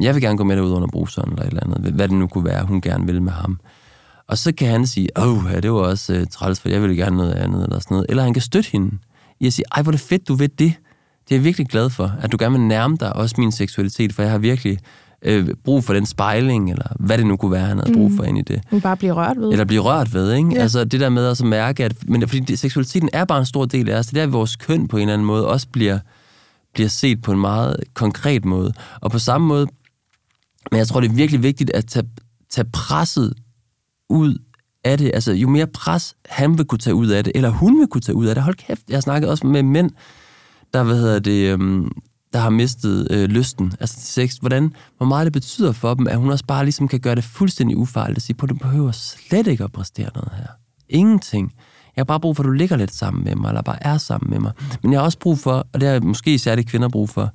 Jeg vil gerne gå med dig ud under bruseren eller et eller andet. Hvad det nu kunne være, hun gerne vil med ham. Og så kan han sige, ja, det var også træls, for jeg ville gerne noget andet eller sådan noget. Eller han kan støtte hende i at sige, ej, hvor er det fedt, du ved det. Det er jeg virkelig glad for, at du gerne vil nærme dig også min seksualitet, for jeg har virkelig brug for den spejling, eller hvad det nu kunne være, han havde brug for ind i det. Men bare blive rørt ved. Eller blive rørt ved, ikke? Ja. Altså det der med at så mærke, at... Men fordi seksualiteten er bare en stor del af os, det er der, vores køn på en eller anden måde også bliver set på en meget konkret måde. Og på samme måde, men jeg tror, det er virkelig vigtigt at tage presset ud af det. Altså jo mere pres han vil kunne tage ud af det, eller hun vil kunne tage ud af det. Hold kæft, jeg har snakket også med mænd, der, der har mistet lysten, altså til sex, hvor meget det betyder for dem, at hun også bare ligesom kan gøre det fuldstændig ufarligt at sige, på du behøver slet ikke at præstere noget her. Ingenting. Jeg har bare brug for, at du ligger lidt sammen med mig, eller bare er sammen med mig. Men jeg har også brug for, og det har måske særligt kvinder brug for,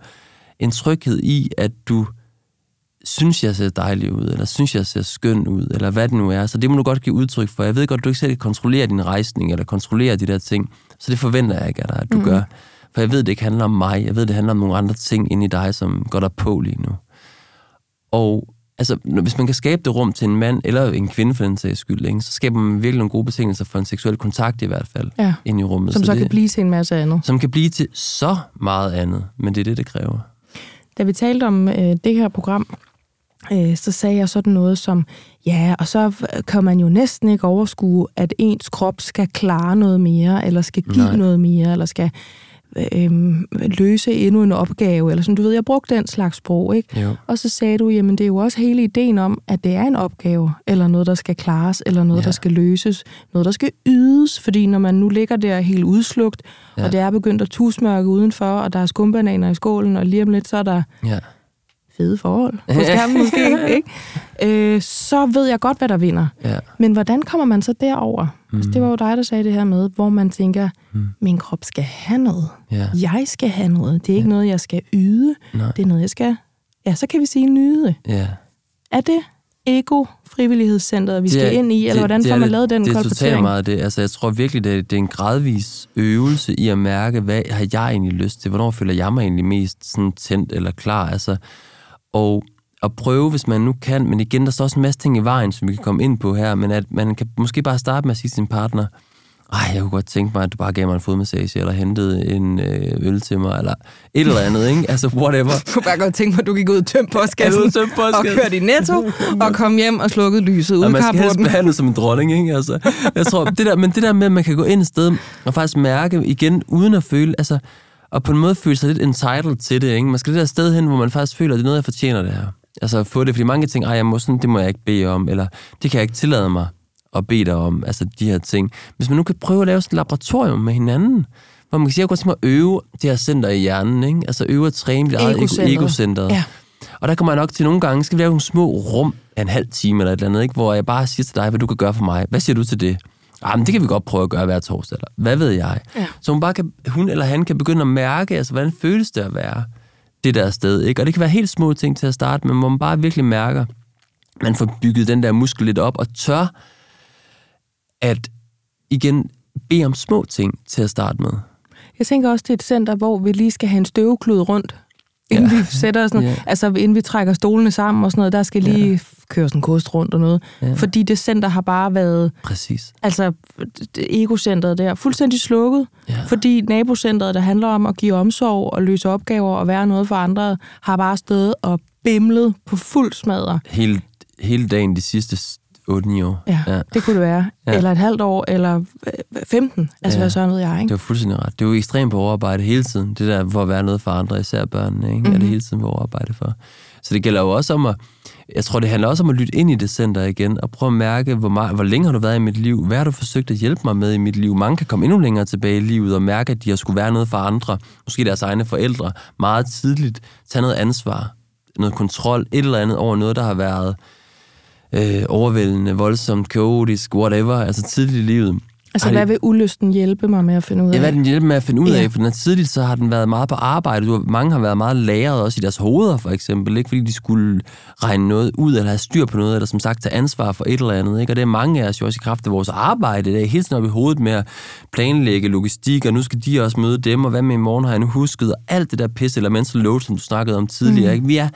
en tryghed i, at du synes jeg ser dejlig ud, eller synes jeg ser skøn ud, eller hvad det nu er. Så det må du godt give udtryk for. Jeg ved godt, du ikke selv kan kontrollere din rejsning, eller kontrollere de der ting. Så det forventer jeg ikke af dig, at du gør. For jeg ved, det ikke handler om mig. Jeg ved, det handler om nogle andre ting inde i dig, som går dig på lige nu. Og altså, hvis man kan skabe det rum til en mand, eller en kvinde for den sags skyld, ikke, så skaber man virkelig nogle gode betingelser for en seksuel kontakt i hvert fald, ja, inde i rummet. Som så det, kan blive til en masse andet. Som kan blive til så meget andet, men det er det, det kræver. Da vi talte om det her program, så sagde jeg sådan noget som, ja, og så kan man jo næsten ikke overskue, at ens krop skal klare noget mere, eller skal give noget mere, eller skal løse endnu en opgave, eller sådan, du ved, jeg brugte den slags sprog, ikke? Jo. Og så sagde du, jamen det er jo også hele ideen om, at det er en opgave, eller noget, der skal klares, eller noget, der skal løses, noget, der skal ydes, fordi når man nu ligger der helt udslugt, og det er begyndt at tusmørke udenfor, og der er skumbananer i skålen, og lige om lidt, så er der fede forhold, måske, ikke? Så ved jeg godt, hvad der vinder. Ja. Men hvordan kommer man så derover? Altså, det var jo dig, der sagde det her med, hvor man tænker, min krop skal have noget. Ja. Jeg skal have noget. Det er ikke noget, jeg skal yde. Nej. Det er noget, jeg skal... Ja, så kan vi sige nyde. Ja. Er det ego-frivillighedscenteret, vi skal ind i? Eller hvordan får man lavet den kolportering? Det er totalt meget det. Altså, jeg tror virkelig, det er en gradvis øvelse i at mærke, hvad har jeg egentlig lyst til? Hvornår føler jeg mig egentlig mest sådan tændt eller klar? Altså... Og at prøve, hvis man nu kan, men igen, der står også en masse ting i vejen, som vi kan komme ind på her, men at man kan måske bare starte med at sige til sin partner, jeg kunne godt tænke mig, at du bare gav mig en fodmassage, eller hentede en øl til mig, eller et eller andet, ikke? Altså, whatever. Jeg kunne bare godt tænke mig, at du gik ud og tømte postkassen, og kørte i Netto, og kom hjem og slukkede lyset ud. Og man skal helst behandle som en dronning, ikke? Altså, jeg tror, det der med, at man kan gå ind et sted, og faktisk mærke igen, uden at føle, altså... Og på en måde føler sig lidt entitled til det, ikke? Man skal det der sted hen, hvor man faktisk føler, at det er noget, jeg fortjener det her. Altså at få det, fordi mange ting, det må jeg ikke bede om, eller det kan jeg ikke tillade mig at bede dig om, altså de her ting. Hvis man nu kan prøve at lave sådan et laboratorium med hinanden, hvor man kan sige, at jeg kunne godt tænke mig at øve det her center i hjernen, ikke? Altså øve at træne det eget egocenteret. Ja. Og der kommer jeg nok til nogle gange, skal vi lave nogle små rum af en halv time eller et eller andet, ikke? Hvor jeg bare siger til dig, hvad du kan gøre for mig. Hvad siger du til det? Men det kan vi godt prøve at gøre hver torsdag, eller hvad ved jeg. Ja. Så hun eller han kan begynde at mærke, altså, hvordan føles det at være det der sted, ikke? Og det kan være helt små ting til at starte med, hvor man bare virkelig mærker, man får bygget den der muskel lidt op, og tør at igen bede om små ting til at starte med. Jeg tænker også, det er et center, hvor vi lige skal have en støvklud rundt, inden vi sætter os noget, altså inden vi trækker stolene sammen og sådan noget, der skal lige køre sådan en kost rundt og noget, fordi det center har bare været, præcis, altså egocentret der, fuldstændig slukket, fordi nabocentret, der handler om at give omsorg og løse opgaver og være noget for andre, har bare stået og bimlet på fuld smadre. Hele dagen de sidste 8-9 år. Ja, det kunne det være. Ja. Eller et halvt år, eller 15. Altså, hvad sådan noget jeg, ikke? Det var fuldstændig ret. Det er jo ekstremt på overarbejde hele tiden. Det der, hvor at være noget for andre, især børnene, ikke? Er det hele tiden på overarbejde for. Så det gælder jo også om at... Jeg tror, det handler også om at lytte ind i det center igen, og prøve at mærke, hvor længe har du været i mit liv? Hvad har du forsøgt at hjælpe mig med i mit liv? Mange kan komme endnu længere tilbage i livet og mærke, at de har skulle være noget for andre. Måske deres egne forældre. Meget tidligt tage noget ansvar, noget kontrol, et eller andet over noget, der har været overvældende, voldsomt, kaotisk, whatever, altså tidligt i livet. Altså, hvad vil ulysten hjælpe mig med at finde ud af? Ja, hvad den hjælper med at finde ud af, for når tidligt, så har den været meget på arbejde. Mange har været meget lagret, også i deres hoveder, for eksempel, ikke? Fordi de skulle regne noget ud, eller have styr på noget, eller som sagt, tage ansvar for et eller andet, ikke? Og det er mange af os jo også i kraft af vores arbejde. Det er helt sådan op i hovedet med at planlægge logistik, og nu skal de også møde dem, og hvad med i morgen har jeg nu husket, og alt det der pisse eller mental load, som du snakkede om tidligere, ikke? Vi er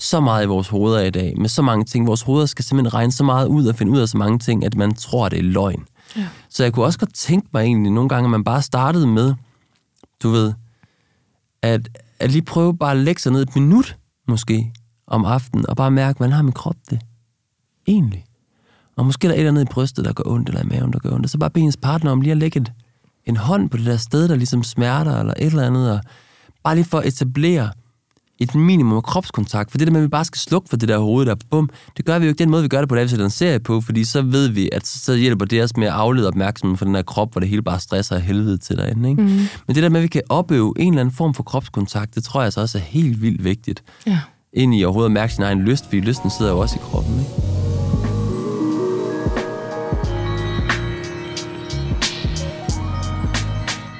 så meget i vores hoveder i dag, med så mange ting. Vores hoveder skal simpelthen regne så meget ud og finde ud af så mange ting, at man tror, det er løgn. Ja. Så jeg kunne også godt tænke mig egentlig nogle gange, at man bare startede med, du ved, at lige prøve bare at lægge sig ned et minut, måske, om aftenen, og bare mærke, hvordan har min krop det? Egentlig. Og måske er der et eller andet i brystet, der går ondt, eller i maven, der går ondt. Så bare bede ens partner om lige at lægge en hånd på det der sted, der ligesom smerter, eller et eller andet, og bare lige for at etablere et minimum af kropskontakt, for det der med, at vi bare skal slukke for det der hoved, der bum, det gør vi jo ikke den måde, vi gør det på, da vi sætter en serie på, fordi så ved vi, at så hjælper det os med at aflede opmærksomheden fra den der krop, hvor det hele bare stresser og helvede til derinde, ikke? Men det der med, at vi kan opøve en eller anden form for kropskontakt, det tror jeg så også er helt vildt vigtigt. Ja. Ind i overhovedet at mærke sin egen lyst, fordi lysten sidder jo også i kroppen, ikke?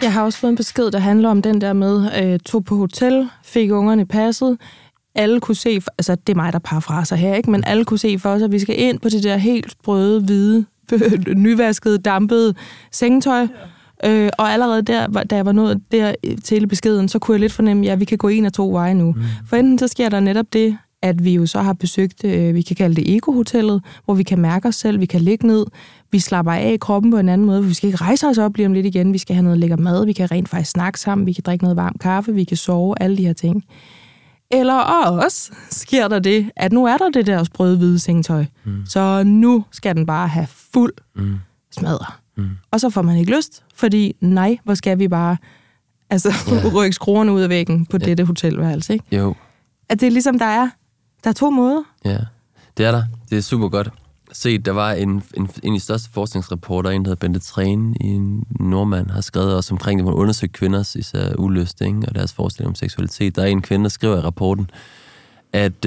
Jeg har også fået en besked, der handler om den der med, tog på hotel, fik ungerne passet, alle kunne se, altså det er mig, der parafraser her, ikke? Men alle kunne se for os, at vi skal ind på det der helt sprøde, hvide, nyvaskede, dampede sengetøj. Og allerede der, da jeg var nået der til beskeden, så kunne jeg lidt fornemme, ja, vi kan gå en af to veje nu. Mm. For enten så sker der netop det, at vi jo så har besøgt, vi kan kalde det ego-hotellet, hvor vi kan mærke os selv, vi kan ligge ned, vi slapper af i kroppen på en anden måde, for vi skal ikke rejse os op lige om lidt igen, vi skal have noget lækker mad, vi kan rent faktisk snakke sammen, vi kan drikke noget varm kaffe, vi kan sove, alle de her ting. Eller også sker der det, at nu er der det der sprøde hvide sengetøj, så nu skal den bare have fuld smadder. Mm. Og så får man ikke lyst, fordi nej, hvor skal vi bare rykke skruerne ud af væggen på dette hotelværelse, ikke? Jo. At det er ligesom, der er to måder. Ja, det er der. Det er super godt set. Der var en af de største forskningsreporter, en der hedder Bente Træn, en nordmand, har skrevet også omkring det, hvor hun undersøgte kvinders især ulyst, ikke? Og deres forestilling om seksualitet. Der er en kvinde, der skriver i rapporten, at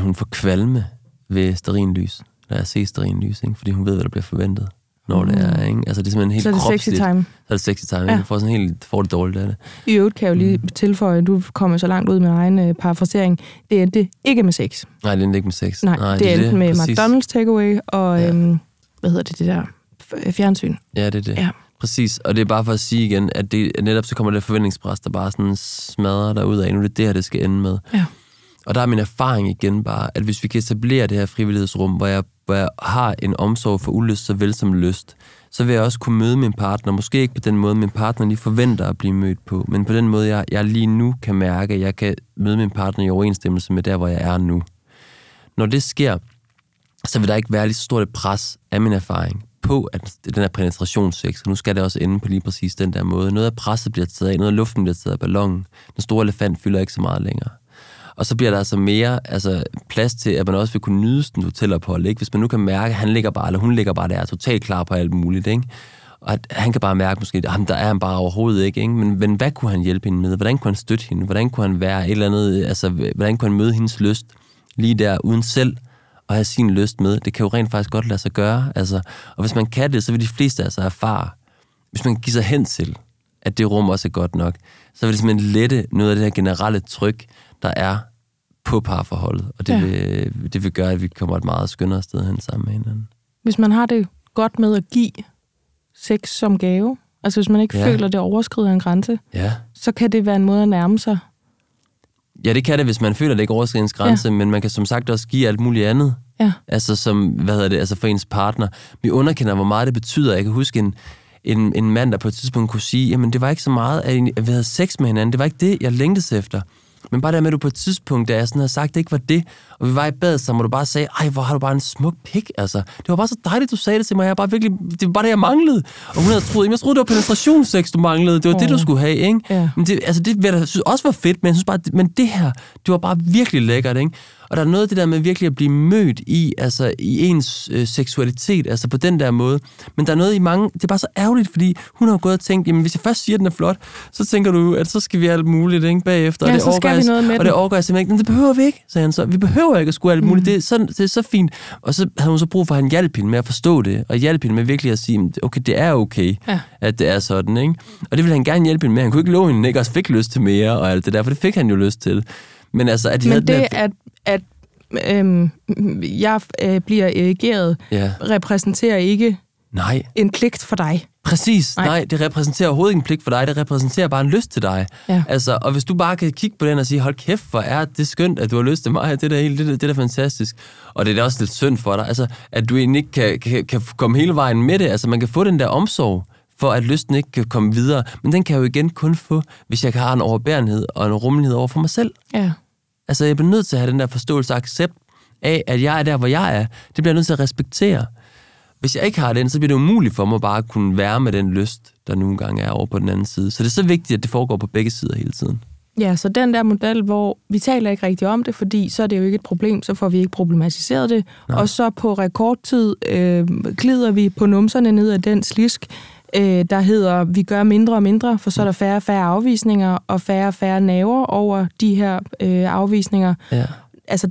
hun får kvalme ved stearinlys. Lad os se stearinlys, ikke? Fordi hun ved, hvad der bliver forventet. Når det er, ikke? Altså, det er simpelthen helt kropsligt. Så er det sexy time. Ja. Jeg får sådan helt det dårligt af det. I øvrigt kan jeg jo lige tilføje, du kommer så langt ud med egen parafrasering. Det endte ikke med sex. Nej, det endte ikke med sex. Nej, det endte med præcis. McDonald's takeaway og, hvad hedder det der, fjernsyn. Ja, det er det. Ja. Præcis, og det er bare for at sige igen, at det, netop så kommer det forventningspres, der bare sådan smadrer dig ud af, nu er det det her, det skal ende med. Ja. Og der er min erfaring igen bare, at hvis vi kan etablere det her frivillighedsrum, hvor jeg har en omsorg for ulyst såvel som lyst, så vil jeg også kunne møde min partner. Måske ikke på den måde, min partner lige forventer at blive mødt på, men på den måde, jeg lige nu kan mærke, at jeg kan møde min partner i overensstemmelse med der, hvor jeg er nu. Når det sker, så vil der ikke være lige så stort et pres af min erfaring på, at den her penetrationssex, nu skal det også ende på lige præcis den der måde. Noget af presset bliver taget af, noget af luften bliver taget af ballonen. Den store elefant fylder ikke så meget længere. Og så bliver der altså mere plads til, at man også vil kunne nyde den hotelophold, ikke? Hvis man nu kan mærke, at han ligger bare, eller hun ligger bare der, er totalt klar på alt muligt, ikke? Og at han kan bare mærke måske, at der er han bare overhovedet ikke? Men hvad kunne han hjælpe hende med? Hvordan kunne han støtte hende? Hvordan kunne han være et eller andet, hvordan kunne han møde hendes lyst lige der, uden selv at have sin lyst med? Det kan jo rent faktisk godt lade sig gøre, Og hvis man kan det, så vil de fleste erfare, hvis man kan give sig hen til, at det rum også er godt nok, så vil det simpelthen lette noget af det her generelle tryk, der er på parforholdet, og det vil gøre, at vi kommer et meget skønnere sted hen sammen med hinanden. Hvis man har det godt med at give sex som gave, altså hvis man ikke føler, at det overskrider en grænse, så kan det være en måde at nærme sig. Ja, det kan det, hvis man føler, at det ikke overskrider ens grænse, men man kan som sagt også give alt muligt andet, for ens partner. Vi underkender, hvor meget det betyder. Jeg kan huske en mand, der på et tidspunkt kunne sige, jamen det var ikke så meget, at vi havde sex med hinanden, det var ikke det, jeg længtes efter. Men bare der med, at du på et tidspunkt, da jeg sådan havde sagt, det ikke var det, og vi var i badet sammen, og du bare sagde, ej, hvor har du bare en smuk pik, Det var bare så dejligt, du sagde det til mig, jeg bare virkelig, det var bare det, jeg manglede. Og hun havde troet, jeg troede, det var penetrationssex, du manglede, det var det, du skulle have, ikke? Ja. Men det ville jeg synes også var fedt, men jeg synes bare, men det her, det var bare virkelig lækkert, ikke? Og der er noget af det der med virkelig at blive mødt i, i ens seksualitet, på den der måde. Men der er noget i mange, det er bare så ærgerligt, fordi hun har gået og tænkt, jamen hvis jeg først siger, at den er flot, så tænker du, at så skal vi alt muligt, ikke, bagefter. Ja, og så skal vi noget med den. Og det overgår jeg simpelthen ikke. Men det behøver vi ikke, sagde han så. Vi behøver ikke at skulle alt muligt. Det er så fint. Og så havde hun så brug for, at han hjalp hende med at forstå det, og hjalp hende med virkelig at sige, okay, det er okay, at det er sådan, ikke? Og det ville han gerne hjælpe hende med. Han kunne ikke love hende, ikke? Også fik lyst til mere, og alt det der, for det fik han jo lyst til. Men jeg bliver erigeret, repræsenterer ikke en pligt for dig. Præcis. Nej, det repræsenterer overhovedet ikke en pligt for dig. Det repræsenterer bare en lyst til dig. Ja. Og hvis du bare kan kigge på den og sige, hold kæft, hvor er det skønt, at du har lyst til mig. Det er fantastisk. Og det er da også lidt synd for dig, at du egentlig ikke kan komme hele vejen med det. Man kan få den der omsorg for at lysten ikke kan komme videre. Men den kan jeg jo igen kun få, hvis jeg har en overbærenhed og en rummelighed over for mig selv. Ja. Jeg bliver nødt til at have den der forståelse og accept af, at jeg er der, hvor jeg er. Det bliver jeg nødt til at respektere. Hvis jeg ikke har den, så bliver det umuligt for mig bare at kunne være med den lyst, der nogle gange er over på den anden side. Så det er så vigtigt, at det foregår på begge sider hele tiden. Ja, så den der model, hvor vi taler ikke rigtig om det, fordi så er det jo ikke et problem, så får vi ikke problematiseret det. Nej. Og så på rekordtid glider vi på numserne ned ad den slisk, der hedder, vi gør mindre og mindre, for så er der færre og færre afvisninger, og færre og færre naver over de her afvisninger. Ja.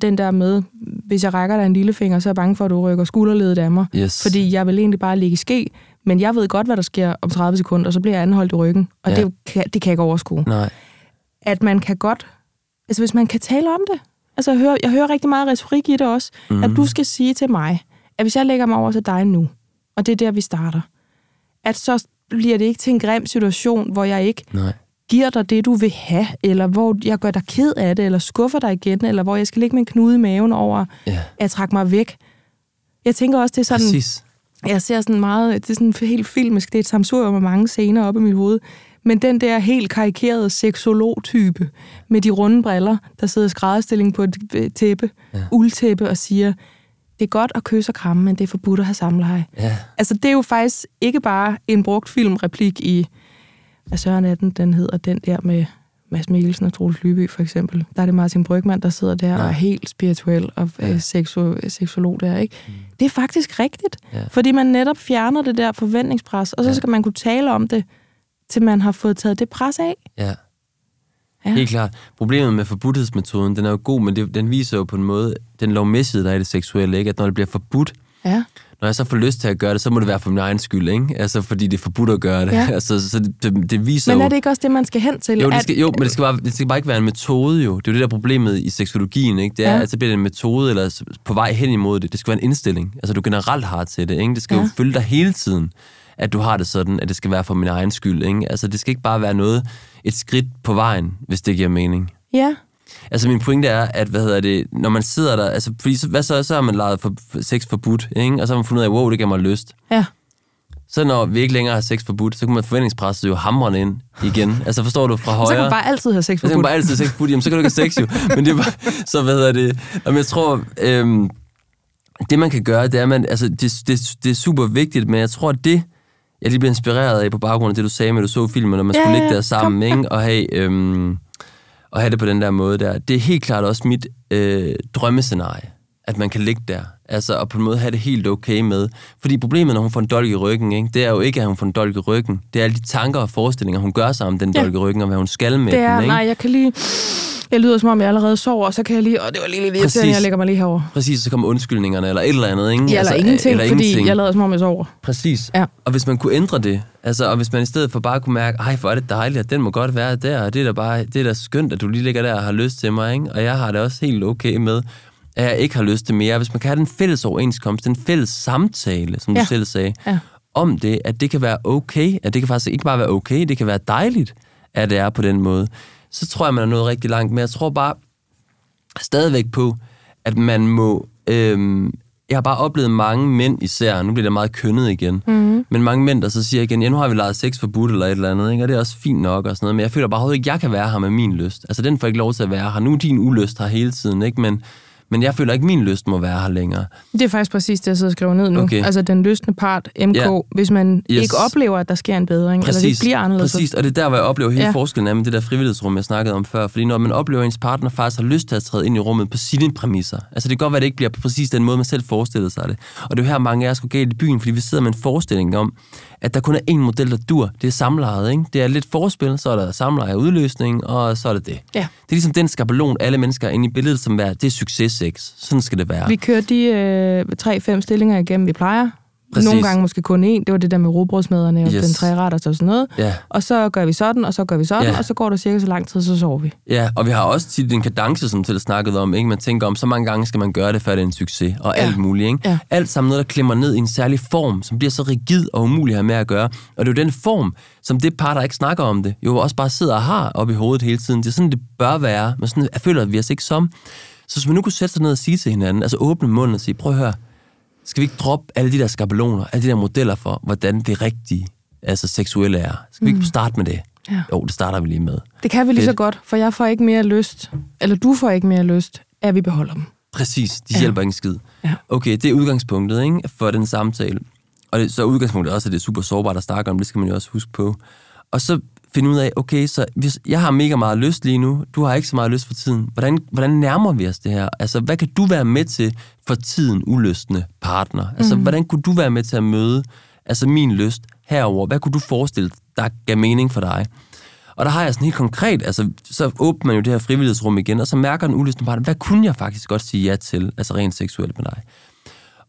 Den der med, hvis jeg rækker dig en lillefinger, så er jeg bange for, at du rykker skulderledet af mig. Yes. Fordi jeg vil egentlig bare ligge i ske, men jeg ved godt, hvad der sker om 30 sekunder, og så bliver jeg anholdt i ryggen, og det kan jeg ikke overskue. Nej. At man kan godt Altså, hvis man kan tale om det. Altså, jeg hører rigtig meget retorik i det også, at du skal sige til mig, at hvis jeg lægger mig over til dig nu, og det er der, vi starter, at så bliver det ikke til en grim situation, hvor jeg ikke giver dig det, du vil have, eller hvor jeg gør dig ked af det, eller skuffer dig igen, eller hvor jeg skal lægge min knude i maven over, at trække mig væk. Jeg tænker også, det er sådan... Præcis. Jeg ser sådan meget... Det er sådan helt filmisk. Det er et samsurium med mange scener oppe i mit hoved. Men den der helt karikerede seksolog-type med de runde briller, der sidder i skrædderstilling på et tæppe, uldtæppe, og siger, det er godt at kysse og kramme, men det er forbudt at have samleje. Ja. Altså, det er jo faktisk ikke bare en brugt filmreplik i... Søren 18, den hedder den der med Mads Mikkelsen og Troels Lyby, for eksempel. Der er det Martin Brygmann, der sidder der og er helt spirituel og seksolog der, ikke? Mm. Det er faktisk rigtigt, fordi man netop fjerner det der forventningspres, og så skal man kunne tale om det, til man har fået taget det pres af. Ja. Helt klart. Problemet med forbudthedsmetoden, den er jo god, men den viser jo på en måde, den lovmæssighed, der er i det seksuelle, ikke? At når det bliver forbudt, når jeg så får lyst til at gøre det, så må det være for min egen skyld, ikke? Altså, fordi det er forbudt at gøre det. Ja. Altså, så det viser jo... Men er det ikke også det, man skal hen til? Jo, men det skal bare ikke være en metode, jo. Det er jo det der problemet i seksologien, ikke? Det er, at så bliver det en metode, eller på vej hen imod det. Det skal være en indstilling. Altså, du generelt har til det, ikke? Det skal jo følge dig hele tiden, at du har det sådan, at det skal være for min egen skyld, ikke? Altså, det skal ikke bare være noget, et skridt på vejen, hvis det giver mening. Ja. Altså min pointe er, at når man sidder der, altså fordi så har man leget for sex forbudt, ikke? Og så har man fundet ud af, wow, det giver mig lyst. Ja. Så når vi ikke længere har sex forbudt, så kan man forventningspresset jo hamrende ind igen. Altså forstår du, fra højre. Så kan man bare altid have sex forbudt. Så kan man bare altid have sex forbudt, jamen så kan du ikke have sex jo. Men det er bare, så Jamen, jeg tror, det man kan gøre, det er, man, altså det er super vigtigt, men jeg tror, at det, jeg lige blev inspireret af på baggrund af det, du sagde, med du så filmen, og man skulle ligge der sammen, ikke? Og have... og have det på den der måde der. Det er helt klart også mit drømmescenarie, at man kan ligge der. Altså, og på en måde have det helt okay med. Fordi problemet, når hun får en dolk i ryggen, ikke, det er jo ikke, at hun får en dolk i ryggen. Det er alle de tanker og forestillinger, hun gør sig om den dolk i ryggen, og hvad hun skal med det er, den. Ikke? Nej, jeg kan lige... Jeg lyder, som om jeg allerede sover, og så kan jeg lige... Og det var lige lidt til, jeg lægger mig lige herover. Præcis, så kommer undskyldningerne, eller et eller andet, ikke? Ja, altså, eller ingenting, fordi jeg lader, som om jeg sover. Præcis. Ja. Og hvis man kunne ændre det, altså, og hvis man i stedet for bare kunne mærke, ej, hvor er det dejligt, at den må godt være der, og det er da skønt, at du lige ligger der og har lyst til mig, ikke? Og jeg har det også helt okay med, at jeg ikke har lyst til mere. Hvis man kan have den fælles overenskomst, den fælles samtale, som du selv sagde, om det, at det kan være okay, at det kan faktisk ikke bare være okay, det kan være dejligt, at det er på den måde. Så tror jeg, man er nået rigtig langt. Men jeg tror bare stadigvæk på, at man må... jeg har bare oplevet mange mænd især, nu bliver det meget kønnet igen, men mange mænd, der så siger igen, ja, nu har vi leget sex forbudt eller et eller andet, ikke? Og det er også fint nok og sådan noget, men jeg føler bare overhovedet ikke, jeg kan være her med min lyst. Altså, den får ikke lov til at være her. Nu er din ulyst her hele tiden, ikke? Men jeg føler ikke, min lyst må være her længere. Det er faktisk præcis det, jeg sidder og skriver ned nu. Okay. Altså den lystende part, MK, hvis man ikke oplever, at der sker en bedring, præcis. Eller det bliver anderledes. Præcis, og det er der, hvor jeg oplever hele forskellen af med det der frivillighedsrum, jeg snakkede om før. Fordi når man oplever, at ens partner faktisk har lyst til at træde ind i rummet på sine præmisser. Altså det kan godt være, at det ikke bliver på præcis den måde, man selv forestillede sig det. Og det er jo her, mange af os går galt i byen, fordi vi sidder med en forestilling om, at der kun er én model, der dur. Det er samlejet, ikke? Det er lidt forspil, så er der samleje og udløsning, og så er det. Ja. Det er ligesom den skabelon, alle mennesker inde i billedet, som er, det er succes. Sådan skal det være. Vi kører de 3-5 stillinger igennem, vi plejer. Præcis. Nogle gange måske kun én. Det var det der med robrødsmederne og den 3 retter og sådan noget. Yeah. Og så gør vi sådan, og så gør vi sådan, og så går der cirka så lang tid, så sover vi. Ja, og vi har også tit en kadence, som til snakkede om, ikke? Man tænker om, så mange gange skal man gøre det, før det er en succes, og alt muligt. Ikke? Ja. Alt sammen noget, der klemmer ned i en særlig form, som bliver så rigid og umulig at have med at gøre. Og det er jo den form, som det par, der ikke snakker om det, jo også bare sidder og har oppe i hovedet hele tiden. Det er sådan, det bør være. Men sådan, jeg føler, at vi os ikke som. Så hvis man nu kunne sætte sig ned og sige til hinanden, altså åbne munden og sige, prøv at høre, skal vi ikke droppe alle de der skabeloner, alle de der modeller for, hvordan det rigtige, altså seksuelle er? Skal vi ikke starte med det? Ja. Jo, det starter vi lige med. Det kan vi lige så godt, for jeg får ikke mere lyst, eller du får ikke mere lyst, at vi beholder dem. Præcis, de hjælper ikke en skid. Ja. Okay, det er udgangspunktet, ikke, for den samtale. Og så er udgangspunktet også, at det er super sårbart at snakke om, det skal man jo også huske på. Og så finde ud af, okay, så hvis jeg har mega meget lyst lige nu, du har ikke så meget lyst for tiden, hvordan nærmer vi os det her? Altså, hvad kan du være med til for tiden ulystende partner? Altså, hvordan kunne du være med til at møde altså min lyst herover? Hvad kunne du forestille, der gav mening for dig? Og der har jeg sådan helt konkret, altså, så åbner man jo det her frivillighedsrum igen, og så mærker den ulystende partner, hvad kunne jeg faktisk godt sige ja til, altså rent seksuelt med dig?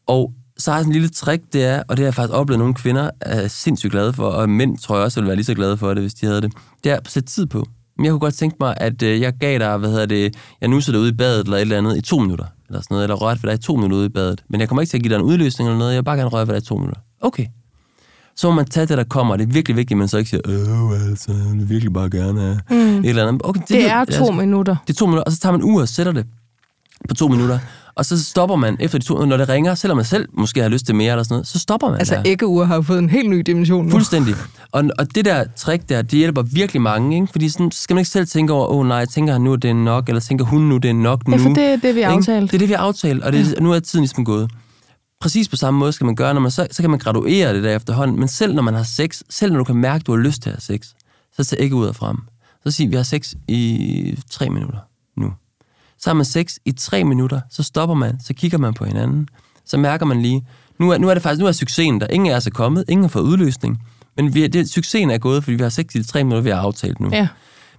Og så har jeg sådan en lille trick, det er, og det har jeg faktisk oplevet, nogle kvinder er sindssygt glade for, og mænd tror jeg også ville være lige så glade for det, hvis de havde det. Det er at sætte tid på. jeg kunne godt tænke mig, at jeg gav dig, jeg nussede dig ude i badet eller et eller andet i 2 minutter, eller sådan noget, eller rørte for dig i 2 minutter ude i badet, men jeg kommer ikke til at give dig en udløsning eller noget, jeg vil bare gerne røre for dig i 2 minutter. Okay. Så må man tage det, der kommer, og det er virkelig vigtigt, at man så ikke siger, jeg vil virkelig bare gerne have et eller andet. Okay, det er 2 minutter. Det er 2 minutter, og så tager man en ur og sætter det på 2 minutter, og så stopper man efter de 2 minutter, når det ringer, selvom man selv måske har lyst til mere eller sådan noget, så stopper man. Altså æggeur har fået en helt ny dimension nu. Fuldstændig. Og det der trick der, det hjælper virkelig mange, ikke? Fordi sådan skal man ikke selv tænke over, nej, tænker han nu, det er nok, eller tænker hun nu, det er nok nu. Ja, for det er det, vi har aftalt. Det er det, vi har aftalt, og det, nu er tiden ligesom gået. Præcis på samme måde skal man gøre, når man så kan man graduere det der efterhånden, men selv når man har sex, selv når du kan mærke, du har lyst til at have sex, så tager ikke ud af frem. Så sig, vi har sex i 3 minutter nu. Så har man sex i 3 minutter, så stopper man, så kigger man på hinanden, så mærker man lige, nu er succesen der, ingen er altså kommet, ingen har fået udløsning, men succesen er gået, fordi vi har sex i 3 minutter, vi har aftalt nu. Ja.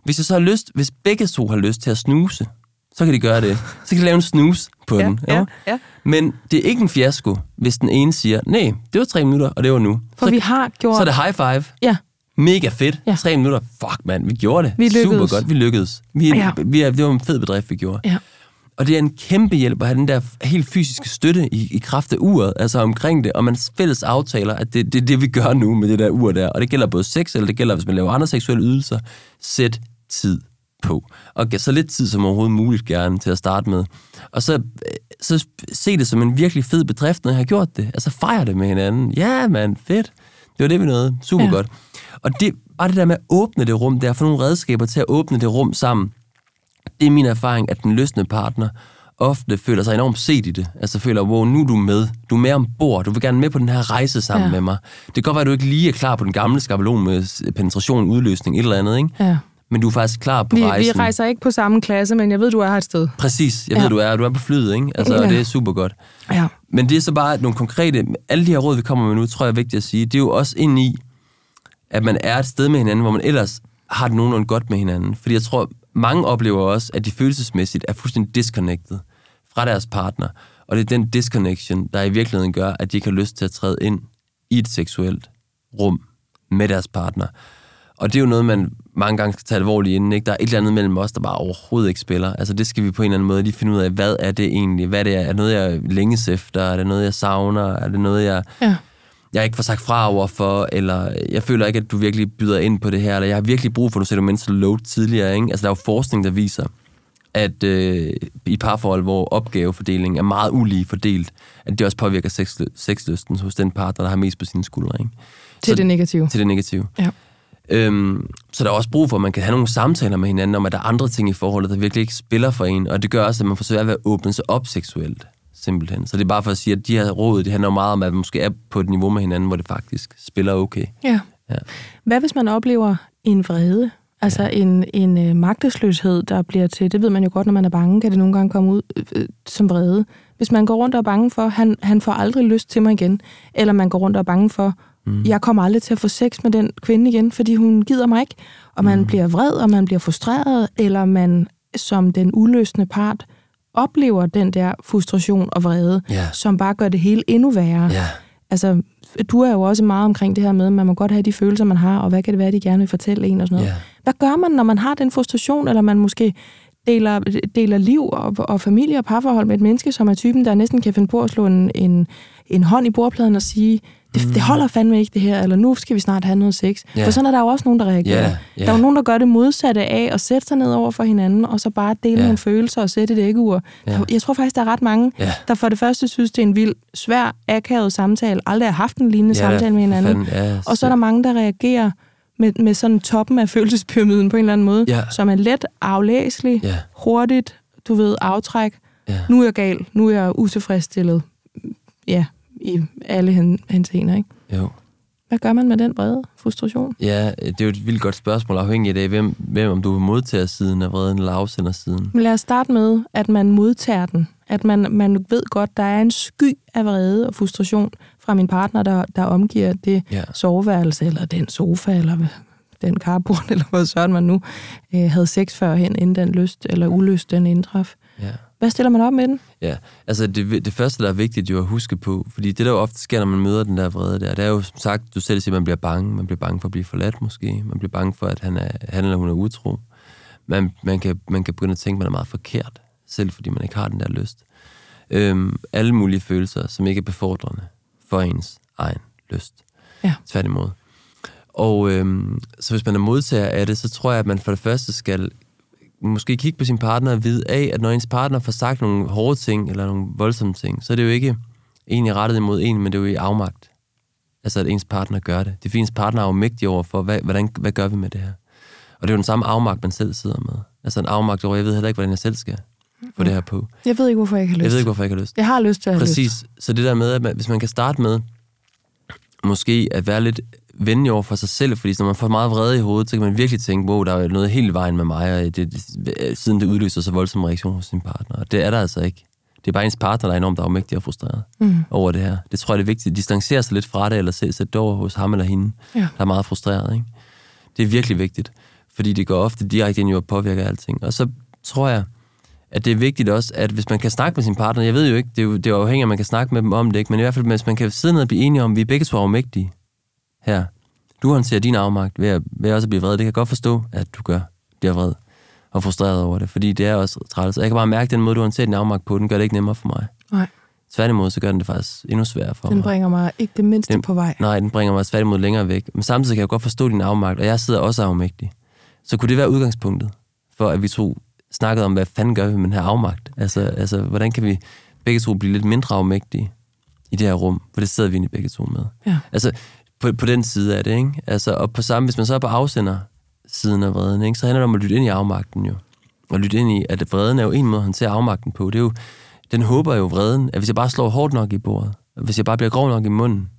Hvis jeg så har lyst, hvis begge to har lyst til at snuse, så kan de gøre det. Så kan de lave en snus på den. Ja, ja. Men det er ikke en fiasko, hvis den ene siger, nej, det var 3 minutter, og det var nu. For så, vi har gjort... Så er det high five. Ja. Mega fedt. Ja. 3 minutter. Fuck, mand. Vi gjorde det. Vi lykkedes. Super godt. Vi lykkedes. Det var en fed bedrift, vi gjorde. Ja. Og det er en kæmpe hjælp at have den der helt fysiske støtte i kraft af uret, altså omkring det, og man fælles aftaler, at det er det, vi gør nu med det der ur der. Og det gælder både sex, eller det gælder, hvis man laver andre seksuelle ydelser. Sæt tid på. Og så lidt tid som overhovedet muligt gerne til at starte med. Og så se det som en virkelig fed bedrift, når jeg har gjort det. Altså fejre det med hinanden. Ja, mand, fedt. Det var det, vi nåede. Super godt. Og det bare det der med at åbne det rum, der at få nogle redskaber til at åbne det rum sammen, det er min erfaring, at den løsne partner ofte føler sig enormt set i det. Altså føler, wow, nu er du med. Du er med ombord. Du vil gerne med på den her rejse sammen med mig. Det kan godt være, at du ikke lige er klar på den gamle skabelon med penetration, udløsning, et eller andet, ikke? Ja. Men du er faktisk klar på rejsen. Vi rejser ikke på samme klasse, men jeg ved, du er her et sted. Præcis. Jeg ved, du er på flyet, ikke? Altså, og det er super godt. Ja. Men det er så bare nogle konkrete... Alle de her råd, vi kommer med nu, tror jeg er vigtigt at sige, det er jo også ind i, at man er et sted med hinanden, hvor man ellers har det nogenlunde godt med hinanden. Fordi jeg tror, mange oplever også, at de følelsesmæssigt er fuldstændig disconnected fra deres partner. Og det er den disconnection, der i virkeligheden gør, at de ikke har lyst til at træde ind i et seksuelt rum med deres partner. Og det er jo noget, man mange gange skal tage alvorligt inden, ikke? Der er et eller andet mellem os, der bare overhovedet ikke spiller. Altså det skal vi på en eller anden måde lige finde ud af, hvad er det egentlig? Hvad det er? Er det noget, jeg længes efter? Er det noget, jeg savner? Er det noget, jeg ikke får sagt fra overfor? Eller jeg føler ikke, at du virkelig byder ind på det her? Eller jeg har virkelig brug for, at du sætter mental load tidligere, ikke? Altså der er jo forskning, der viser, at i parforhold, hvor opgavefordelingen er meget ulige fordelt, at det også påvirker sexlysten hos den partner, der har mest på sine skuldre, ikke? Til det negative. Ja. Så der er også brug for, at man kan have nogle samtaler med hinanden om, at der er andre ting i forholdet, der virkelig ikke spiller for en, og det gør også, at man forsøger at åbne sig op seksuelt, simpelthen. Så det er bare for at sige, at de her råd, det handler meget om, at man måske er på et niveau med hinanden, hvor det faktisk spiller okay. Ja. Ja. Hvad hvis man oplever en vrede? Altså en magtesløshed, der bliver til, det ved man jo godt, når man er bange, kan det nogle gange komme ud som vrede. Hvis man går rundt og er bange for, han får aldrig lyst til mig igen, eller man går rundt og er bange for, jeg kommer aldrig til at få sex med den kvinde igen, fordi hun gider mig ikke, og man bliver vred, og man bliver frustreret, eller man som den uløsende part oplever den der frustration og vrede, som bare gør det hele endnu værre. Yeah. Altså, du er jo også meget omkring det her med, at man må godt have de følelser, man har, og hvad kan det være, de gerne vil fortælle en og sådan noget. Yeah. Hvad gør man, når man har den frustration, eller man måske deler liv og familie og parforhold med et menneske, som er typen, der næsten kan finde på at slå en hånd i bordpladen og sige, det holder fandme ikke det her, eller nu skal vi snart have noget sex. Yeah. For sådan er der jo også nogen, der reagerer. Yeah. Yeah. Der er jo nogen, der gør det modsatte af at sætte sig ned over for hinanden, og så bare dele nogle følelser og sætte et æggeur. Yeah. Jeg tror faktisk, der er ret mange, der for det første synes, det er en vild, svær, akavet samtale, aldrig har haft en lignende samtale med hinanden. Og så er der mange, der reagerer med sådan toppen af følelsespyramiden på en eller anden måde, som er let, aflæselig, hurtigt, du ved, aftræk. Yeah. Nu er jeg gal, nu er jeg utilfredsstillet. Ja, i alle henseender, ikke? Jo. Hvad gør man med den vrede frustration? Ja, det er jo et vildt godt spørgsmål, afhængigt af, hvem om du vil modtage siden af vreden eller afsender siden. Men lad os starte med, at man modtager den. At man ved godt, der er en sky af vrede og frustration fra min partner, der omgiver det soveværelse, eller den sofa, eller den carport, eller hvad sådan man nu havde sex førhen, inden den lyst eller ulyst, den indtraf. Ja. Hvad stiller man op med den? Ja, altså det første, der er vigtigt jo at huske på, fordi det, der jo ofte sker, når man møder den der vrede der, det er jo som sagt, du selv siger, man bliver bange. Man bliver bange for at blive forladt måske. Man bliver bange for, at han eller hun er utro. Man kan begynde at tænke, at man er meget forkert, selv fordi man ikke har den der lyst. Alle mulige følelser, som ikke er befordrende for ens egen lyst. Ja. Tværtimod. Og så hvis man er modtager af det, så tror jeg, at man for det første skal måske kigge på sin partner og vide af, at når ens partner får sagt nogle hårde ting, eller nogle voldsomme ting, så er det jo ikke egentlig rettet imod en, men det er jo i afmagt. Altså, at ens partner gør det. Det er fordi, ens partner er jo mægtig over for, hvad gør vi med det her? Og det er jo den samme afmagt, man selv sidder med. Altså en afmagt over, jeg ved heller ikke, hvordan jeg selv skal få det her på. Jeg ved ikke, hvorfor jeg ikke har lyst. Jeg har lyst til at have lyst. Præcis. Så det der med, at man, hvis man kan starte med, måske at være lidt venlig over for sig selv, fordi når man får meget vrede i hovedet, så kan man virkelig tænke, wow, der er noget helt vejen med mig, og det, siden det udløser så voldsom reaktion hos sin partner. Og det er der altså ikke. Det er bare ens partner, der er enormt afmægtig og frustreret over det her. Det tror jeg, det er vigtigt. Distancerer sig lidt fra det, eller sætte det over hos ham eller hende, der er meget frustreret, ikke? Det er virkelig vigtigt, fordi det går ofte direkte ind i at påvirke alting. Og så tror jeg, at det er vigtigt også, at hvis man kan snakke med sin partner, jeg ved jo ikke, det er afhængigt, at man kan snakke med dem om det, ikke? Men i hvert fald, hvis man kan sidde ned og blive enige om, at vi er begge to afmægtige her. Du håndterer din afmagt ved også at blive vred. Det kan jeg godt forstå, at du bliver vred og frustreret over det, fordi det er også træls. Og jeg kan bare mærke, at den måde, du håndterer din afmagt på, den gør det ikke nemmere for mig. Nej. Tværtimod, så gør den det faktisk endnu sværere for mig. Den bringer mig ikke det mindste på vej. Nej, den bringer mig tværtimod længere væk. Men samtidig kan jeg godt forstå din afmagt, og jeg sidder også afmægtig. Så kunne det være udgangspunktet for, at vi to snakkede om, hvad fanden gør vi med den her afmagt? Altså, hvordan kan vi begge to blive lidt mindre afmægtige i det her rum? For det sidder vi egentlig begge to med. Ja. Altså, på den side af det, ikke? Altså, og på samme, hvis man så er på afsendersiden af vreden, ikke? Så handler det om at lytte ind i afmagten jo. Og lytte ind i, at vreden er jo en måde, at håndtere afmagten på. Det er jo, den håber jo vreden, at hvis jeg bare slår hårdt nok i bordet, og hvis jeg bare bliver grov nok i munden,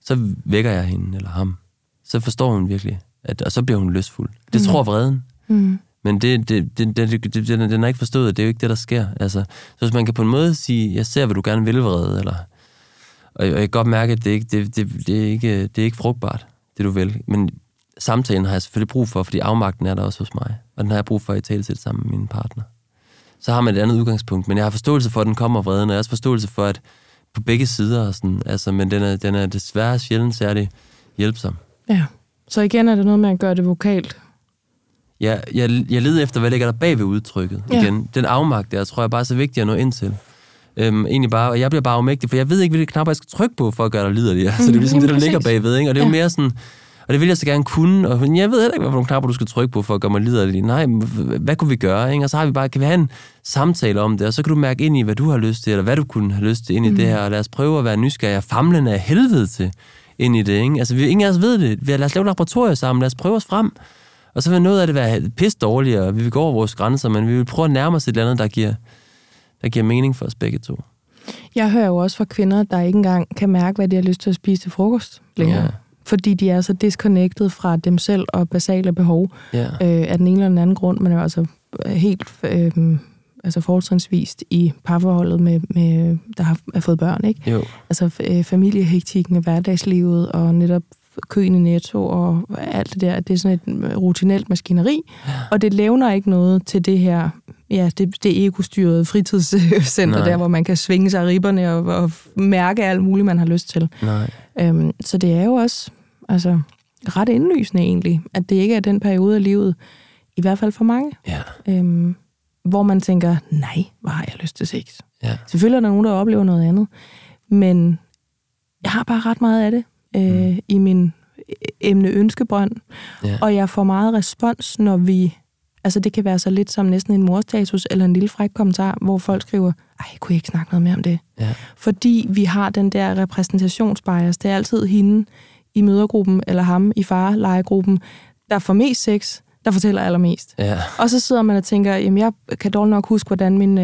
så vækker jeg hende eller ham. Så forstår hun virkelig, og så bliver hun lystfuld. Det tror vreden. Mm. Men den er ikke forstået, og det er jo ikke det, der sker. Altså, så hvis man kan på en måde sige, jeg ser, hvad du gerne vil vrede, eller... Og jeg kan godt mærke, at det er ikke frugtbart, det du vil. Men samtalen har jeg selvfølgelig brug for, fordi afmagten er der også hos mig. Og den har jeg brug for at tale til sammen med mine partner. Så har man et andet udgangspunkt. Men jeg har forståelse for, at den kommer vreden, og jeg har også forståelse for, at på begge sider og sådan. Altså, men den er desværre sjældent særlig hjælpsom. Ja, så igen er det noget med at gøre det vokalt. Ja, jeg leder efter, hvad ligger der bag ved udtrykket igen. Den afmagt der, tror jeg bare er så vigtig at nå ind til. Egentlig bare, og jeg bliver bare afmægtig, for jeg ved ikke, hvilke knapper jeg skal trykke på, for at gøre dig liderlig. Så det er ligesom det, der ligger bagved, ikke? Og det er jo mere sådan, og det vil jeg så gerne kunne, og jeg ved heller ikke, hvilke knapper du skal trykke på, for at gøre mig liderlig. Nej, hvad kunne vi gøre, ikke? Og så har vi bare, kan vi have en samtale om det, og så kan du mærke ind i, hvad du har lyst til, eller hvad du kunne have lyst til ind i det her, og lad os prøve at være nysgerrige og famlende af helvede til ind i det, ikke? Altså, ingen af os ved det. Lad os lave laboratorier sammen, lad os prøve os frem. Og så vil noget af det være pisse dårligt, og vi vil gå over vores grænser, men vi vil prøve at nærme os et eller andet, der giver mening for os begge to. Jeg hører jo også fra kvinder, der ikke engang kan mærke, hvad de har lyst til at spise til frokost længere. Ja. Fordi de er så disconnected fra dem selv og basale behov af den ene eller den anden grund. Man er jo altså helt fortrinsvist i parforholdet, med, der har fået børn, ikke? Jo. Altså familiehektikken og hverdagslivet og netop køen i Netto og alt det der. Det er sådan et rutinelt maskineri, og det levner ikke noget til det her... Ja, det ego-styrede fritidscenter. Nej. Der, hvor man kan svinge sig ribberne og mærke alt muligt, man har lyst til. Nej. Så det er jo også ret indlysende egentlig, at det ikke er den periode af livet, i hvert fald for mange, hvor man tænker, nej, hvor har jeg lyst til sex? Ja. Selvfølgelig er der nogen, der oplever noget andet, men jeg har bare ret meget af det i min emne-ønskebrønd, og jeg får meget respons, når vi... Altså, det kan være så lidt som næsten en morstatus eller en lille fræk kommentar, hvor folk skriver, ej, kunne jeg ikke snakke noget mere om det? Ja. Fordi vi har den der repræsentationsbias. Det er altid hende i mødergruppen, eller ham i farlegegruppen, der får mest sex, der fortæller allermest. Ja. Og så sidder man og tænker, jamen, jeg kan dårligt nok huske, hvordan min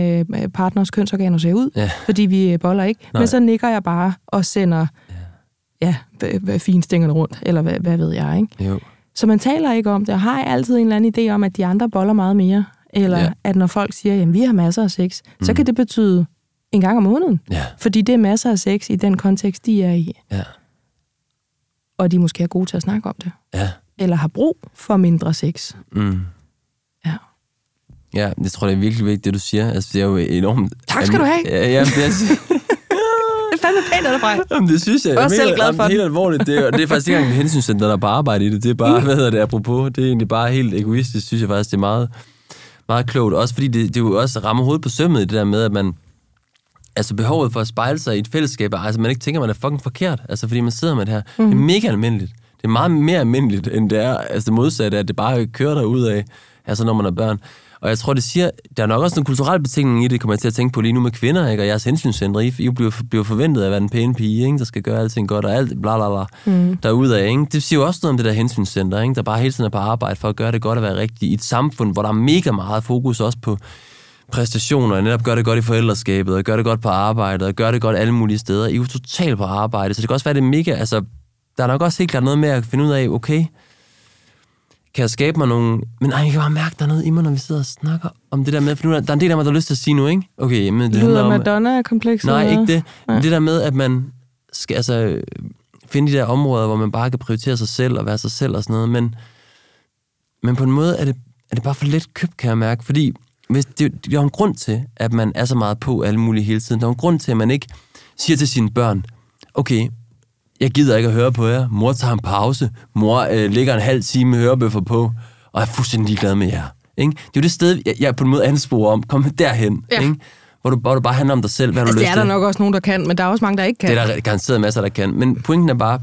partners kønsorganer ser ud, fordi vi boller ikke. Nej. Men så nikker jeg bare og sender finstængerne rundt, eller hvad ved jeg, ikke? Jo. Så man taler ikke om det, og har altid en eller anden idé om, at de andre boller meget mere. Eller at når folk siger, jamen vi har masser af sex, så kan det betyde en gang om måneden. Ja. Fordi det er masser af sex i den kontekst, de er i. Ja. Og de måske er gode til at snakke om det. Ja. Eller har brug for mindre sex. Mm. Ja, jeg tror, det er virkelig vigtigt, det du siger. Altså, det er jo enormt... Tak skal du have! Ja, Jamen, det synes jeg. Jeg er selv glad for det. Helt alvorligt. Det er faktisk ikke engang en hensynscenter, der bare arbejder i det. Det er bare, hvad hedder det, apropos. Det er egentlig bare helt egoistisk, synes jeg faktisk. Det er meget meget klogt, også fordi det jo også rammer hovedet på sømmet i det der med, at man, altså behovet for at spejle sig i et fællesskab, altså man ikke tænker, man er fucking forkert, altså fordi man sidder med det her. Mm. Det er mega almindeligt. Det er meget mere almindeligt, end det er, altså det modsatte, at det bare kører derudad, altså når man er børn. Og jeg tror, det siger, der er nok også en kulturel betingning i det, kommer jeg til at tænke på lige nu med kvinder, ikke? Og jeres hensynscentre, I bliver forventet af at være den pæne pige, ikke? Der skal gøre alting godt og alt bla bla bla, derudad, ikke? Det siger jo også noget om det der hensynscenter, ikke? Der bare hele tiden er på arbejde for at gøre det godt og være rigtigt i et samfund, hvor der er mega meget fokus også på præstationer, og netop gør det godt i forældreskabet, og gør det godt på arbejdet, og gør det godt alle mulige steder. I er jo totalt på arbejde, så det kan også være, det mega, altså, der er nok også helt klart noget med at finde ud af, okay, kan jeg skabe mig nogle... Men jeg kan bare mærke, der er noget i mig, når vi sidder og snakker om det der med... For nu, der er en del af mig, der har lyst til at sige nu, ikke? Okay, men det lyder om... Madonna-komplekset? Nej, ikke det. Ja. Det der med, at man skal altså finde de der områder, hvor man bare kan prioritere sig selv og være sig selv og sådan noget. Men på en måde er det bare for let købt, kan jeg mærke. Fordi hvis det er en grund til, at man er så meget på alle mulige hele tiden. Der er en grund til, at man ikke siger til sine børn, okay... Jeg gider ikke at høre på jer. Mor tager en pause. Mor ligger en halv time med hørebøffer på, og er fuldstændig ligeglad med jer. Ikke? Det er jo det sted, jeg på en måde ansporer om. Kom derhen, ja. Ikke? Hvor du bare handler om dig selv. Hvad altså, du lyst til. Det er der nok også nogen, der kan, men der er også mange, der ikke kan. Det er der garanteret masser, der kan. Men pointen er bare,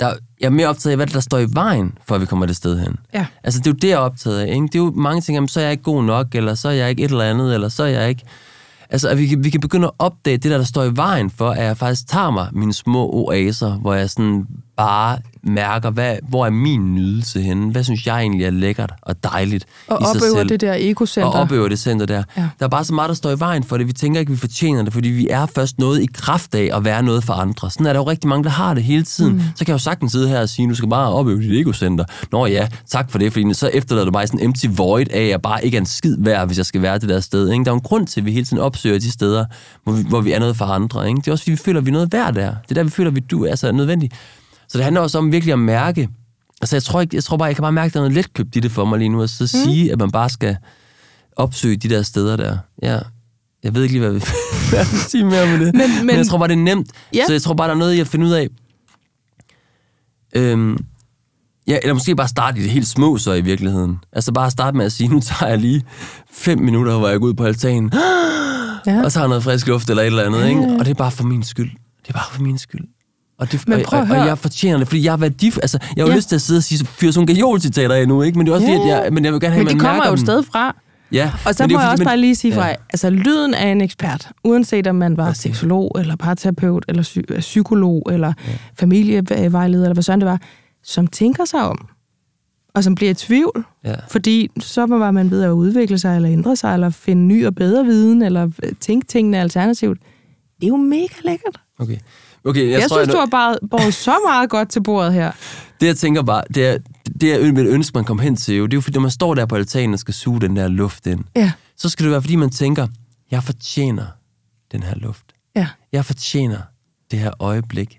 jeg er mere optaget af, hvad der står i vejen, før vi kommer det sted hen. Ja. Altså, det er jo det, jeg er optaget af. Ikke? Det er jo mange ting, jamen, så er jeg ikke god nok, eller så er jeg ikke et eller andet, eller så er jeg ikke... Altså, at vi kan begynde at opdage det, der står i vejen for, at jeg faktisk tager mig mine små oaser, hvor jeg sådan bare mærker, hvor er min nydelse henne? Hvad synes jeg egentlig er lækkert og dejligt og i sig selv? Og opøver det der egocenter. Og opøver det center der. Ja. Der er bare så meget, der står i vejen for det. Vi tænker ikke, vi fortjener det, fordi vi er først noget i kraft af at være noget for andre. Sådan er der jo rigtig mange, der har det hele tiden. Mm. Så kan jeg jo sagtens sidde her og sige, du skal bare opøve dit egocenter. Nå ja, tak for det, fordi så efterlader du mig sådan en empty void af, at jeg bare ikke er en skid værd, hvis jeg skal være det der sted. Ikke? Der er jo en grund til, at vi hele tiden opsøger de steder, hvor vi er noget for andre. Ikke? Det er også, fordi vi føler, vi er noget værd der. Det er der, vi føler, vi du er så nødvendig. Så det handler også om virkelig at mærke. Altså, jeg tror bare, jeg kan bare mærke, at der er noget letkøbt i det for mig lige nu, og så sige, at man bare skal opsøge de der steder der. Ja, jeg ved ikke lige, hvad vi vil sige mere om det. Men jeg tror bare, det er nemt. Ja. Så jeg tror bare, der er noget i at finde ud af. Ja, eller måske bare starte i det helt små så i virkeligheden. Altså bare starte med at sige, nu tager jeg lige 5 minutter, hvor jeg går ud på altanen, og tager noget frisk luft eller et eller andet. Ikke? Og det er bare for min skyld. Det er bare for min skyld. Og jeg fortjener det, fordi jeg er værdifuld. Altså, jeg har jo lyst til at sidde og sige, fyre sådan nogle gajol-citater endnu, ikke? Men det er også fordi, men jeg vil gerne have, at man mærker dem. Men de kommer jo stadig fra. Ja. Og så må jeg også bare lige sige fra, altså lyden af en ekspert, uanset om man var seksolog, eller parterapeut, eller psykolog, eller familievejleder, eller hvad sådan det var, som tænker sig om, og som bliver i tvivl, fordi så var man ved at udvikle sig, eller ændre sig, eller finde ny og bedre viden, eller tænke tingene alternativt. Det er jo mega lækkert. Okay, jeg tror, synes, du har bare båret så meget godt til bordet her. Det, jeg tænker bare, det er et ønske, man kommer hen til. Jo. Det er jo, fordi når man står der på altanen og skal suge den der luft ind, så skal det være, fordi man tænker, jeg fortjener den her luft. Ja. Jeg fortjener det her øjeblik.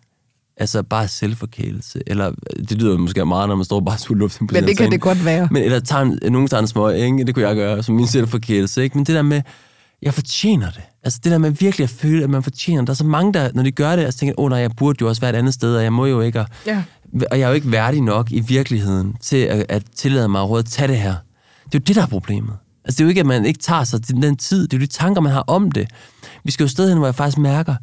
Altså bare selvforkælelse. Eller, det lyder måske meget, når man står bare og suger luft ind på sin altan. Men det kan det godt være. Men, eller nogen tager en smøg, ikke? Det kunne jeg gøre som min selvforkælelse. Ikke? Men det der med... Jeg fortjener det. Altså det der med virkelig at føle, at man fortjener. Der er så mange, der, når de gør det, og så tænker, nej, jeg burde jo også være et andet sted, og jeg må jo ikke. Og jeg er jo ikke værdig nok i virkeligheden til at tillade mig overhovedet at tage det her. Det er jo det, der er problemet. Altså det er jo ikke, at man ikke tager sig til den tid. Det er jo de tanker, man har om det. Vi skal jo sted hen, hvor jeg faktisk mærker,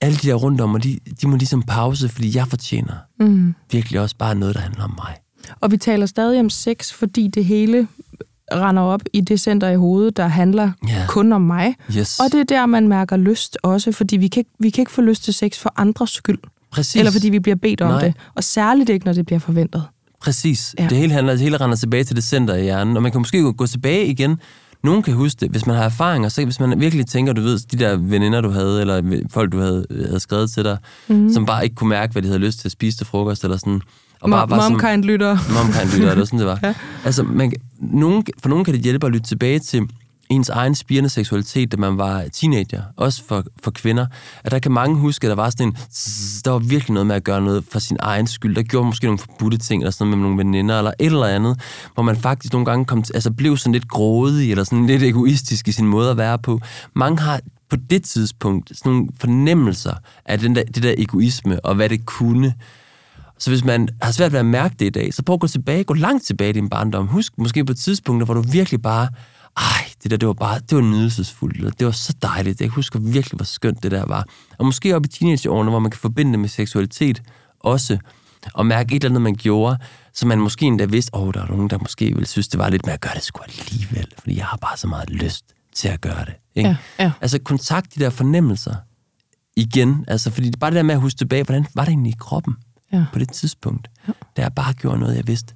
alle de der rundt om mig, de må ligesom pause, fordi jeg fortjener virkelig også bare noget, der handler om mig. Og vi taler stadig om sex, fordi det hele... render op i det center i hovedet, der handler kun om mig. Yes. Og det er der, man mærker lyst også, fordi vi kan ikke få lyst til sex for andres skyld. Præcis. Eller fordi vi bliver bedt om det. Og særligt ikke, når det bliver forventet. Præcis. Ja. Det hele render tilbage til det center i hjernen, og man kan måske gå tilbage igen. Nogen kan huske det, hvis man har erfaringer, så hvis man virkelig tænker, du ved, de der veninder, du havde, eller folk, du havde skrevet til dig, som bare ikke kunne mærke, hvad de havde lyst til at spise til frokost, eller sådan... MomKind-lytter, det var sådan, det var. Altså, for nogen kan det hjælpe at lytte tilbage til ens egen spirende seksualitet, da man var teenager, også for kvinder. At der kan mange huske, at der var sådan en... Der var virkelig noget med at gøre noget for sin egen skyld. Der gjorde måske nogle forbudte ting, eller sådan noget med nogle veninder, eller et eller andet, hvor man faktisk nogle gange blev sådan lidt grådig, eller sådan lidt egoistisk i sin måde at være på. Mange har... på det tidspunkt sådan nogle fornemmelser af det der egoisme, og hvad det kunne. Så hvis man har svært ved at mærke det i dag, så prøv at gå tilbage, gå langt tilbage i din barndom. Husk måske på tidspunkter, hvor du virkelig bare, det var nydelsesfuldt, eller det var så dejligt. Jeg husker virkelig, hvor skønt det der var. Og måske op i teenageårene, hvor man kan forbinde det med seksualitet også, og mærke et eller andet, man gjorde, så man måske endda vidste, der var nogen, der måske ville synes, det var lidt, men jeg gør det sgu alligevel, fordi jeg har bare så meget lyst til at gøre det. Ikke? Ja, ja. Altså kontakt de der fornemmelser igen, altså fordi bare det der med at huske tilbage, hvordan var det egentlig i kroppen? Ja. På det tidspunkt, der jeg bare gjorde noget, jeg vidste,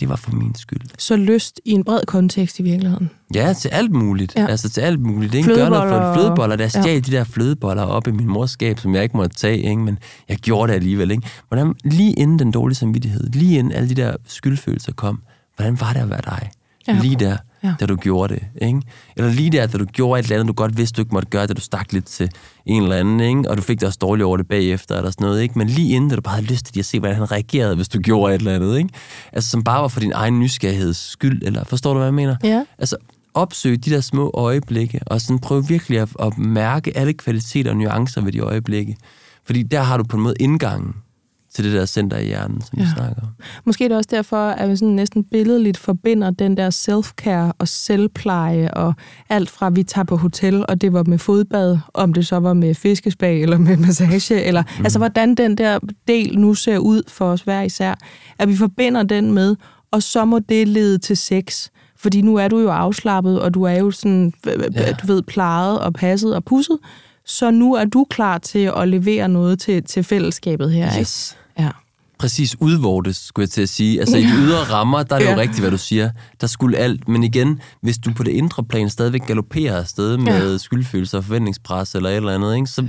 det var for min skyld. Så lyst i en bred kontekst i virkeligheden? Ja, til alt muligt. Ja. Altså til alt muligt. Det gør noget for flødeboller. Der stjal de der flødeboller op i min mors skab, som jeg ikke måtte tage, ikke? Men jeg gjorde det alligevel. Ikke? Hvordan, lige inden den dårlige samvittighed, lige inden alle de der skyldfølelser kom, hvordan var det at være dig? Ja. Lige der, da du gjorde det. Ikke? Eller lige der, da du gjorde et eller andet, du godt vidste, du ikke måtte gøre, da du stak lidt til en eller anden, ikke? Og du fik det også dårligt over det bagefter, eller sådan noget, ikke? Men lige inden, da du bare havde lyst til at se, hvordan han reagerede, hvis du gjorde et eller andet, ikke? Altså, som bare var for din egen nysgerrigheds skyld, eller forstår du, hvad jeg mener? Ja. Altså, opsøg de der små øjeblikke, og sådan prøv virkelig at mærke alle kvaliteter og nuancer ved de øjeblikke. Fordi der har du på en måde indgangen til det der center i hjernen, som vi snakker om. Måske er det også derfor, at vi sådan næsten billedligt forbinder den der self-care og selvpleje og alt fra, vi tager på hotel, og det var med fodbad, om det så var med fiskespag eller med massage, eller altså hvordan den der del nu ser ud for os hver især, at vi forbinder den med, og så må det lede til sex. Fordi nu er du jo afslappet, og du er jo sådan, du ved, plejet og passet og pusset, så nu er du klar til at levere noget til fællesskabet her, ikke? Ja. Præcis, udvortes, skulle jeg til at sige. Altså i de ydre rammer, der er det jo rigtigt, hvad du siger. Der skulle alt, men igen, hvis du på det indre plan stadigvæk galopperer afsted med skyldfølelser og forventningspres eller et eller andet, ikke? Så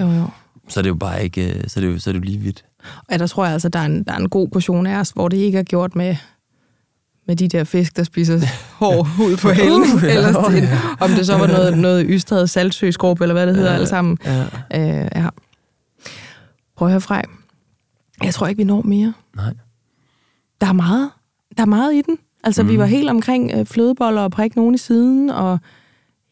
er det jo bare ikke, så er det jo lige vidt. Og der tror jeg altså, der er en god portion af os, hvor det ikke er gjort med de der fisk, der spiser hård hud på hælen, om det så var noget ystret saltsøskrub, eller hvad det hedder alle sammen. Ja. Prøv at høre, Frej. Jeg tror ikke, vi når mere. Nej. Der er meget i den. Altså, vi var helt omkring flødeboller og prik nogen i siden, og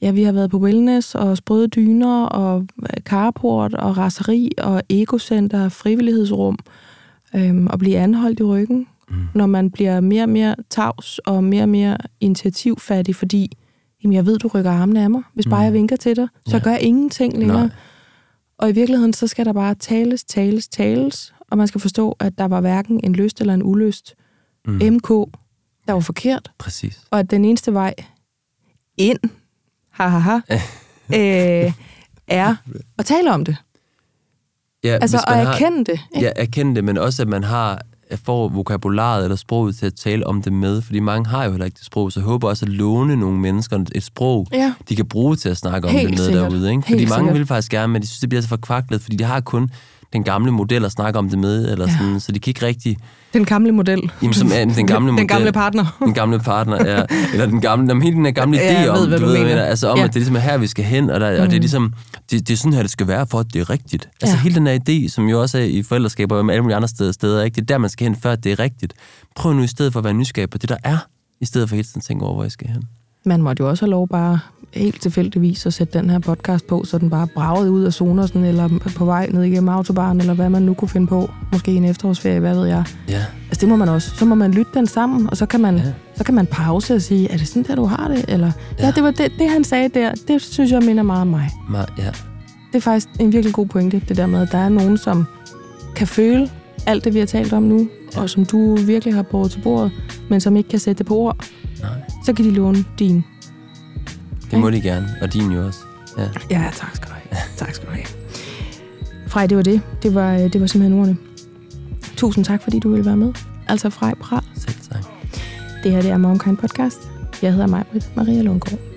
vi har været på wellness, og sprøde dyner, og carport, og raseri, og egocenter, frivillighedsrum, og blive anholdt i ryggen. Når man bliver mere og mere tavs og mere og mere initiativfattig, fordi jeg ved, du rykker armene af mig. Hvis bare jeg vinker til dig, så gør jeg ingenting længere. Nej. Og i virkeligheden, så skal der bare tales, og man skal forstå, at der var hverken en lyst eller en ulyst. MK, der var forkert. Præcis. Og at den eneste vej ind, er at tale om det. Ja, altså at erkende det. Ikke? Ja, erkende det, men også at man har... Jeg får vokabularet eller sproget til at tale om det med, fordi mange har jo heller ikke det sprog, så jeg håber også at låne nogle mennesker et sprog, de kan bruge til at snakke om det med derude. Ikke? Fordi mange vil faktisk gerne, men de synes, det bliver så forkvaklet, fordi de har kun den gamle model at snakke om det med, eller sådan, så de kan ikke rigtig... Den gamle model. Jamen, som er den gamle model. Den gamle partner. Den gamle partner, ja. Eller den gamle, hele den her gamle idé om, du ved, altså om, at det er ligesom her, vi skal hen, og, og det er ligesom, det er sådan her, det skal være, for at det er rigtigt. Altså hele den her idé, som jo også er i forældreskaber og med alle mulige andre steder, ikke? Det er der, man skal hen, før det er rigtigt. Prøv nu i stedet for at være nysgerrig på det, der er, i stedet for hele tiden at tænke over, hvor jeg skal hen. Man måtte jo også have lov bare helt tilfældigvis at sætte den her podcast på, så den bare bragede ud af zonersen, eller på vej ned igennem autobaren, eller hvad man nu kunne finde på. Måske en efterårsferie, hvad ved jeg. Yeah. Altså det må man også. Så må man lytte den sammen, og så kan man, så kan man pause og sige, er det sådan der, du har det? Eller, det var det, han sagde der, det synes jeg minder meget om mig. Det er faktisk en virkelig god pointe, det der med, at der er nogen, som kan føle alt det, vi har talt om nu, og som du virkelig har båret til bordet, men som ikke kan sætte det på ord. Nej. Så kan de låne din. Det må de gerne, og din jo også. Ja, tak skal du have. Frej, det var det. Det var simpelthen ordene. Tusind tak, fordi du ville være med. Altså Frej Prahl. Selv tak. Det her, det er MomKind Podcast. Jeg hedder Majbritt Maria Lundgaard.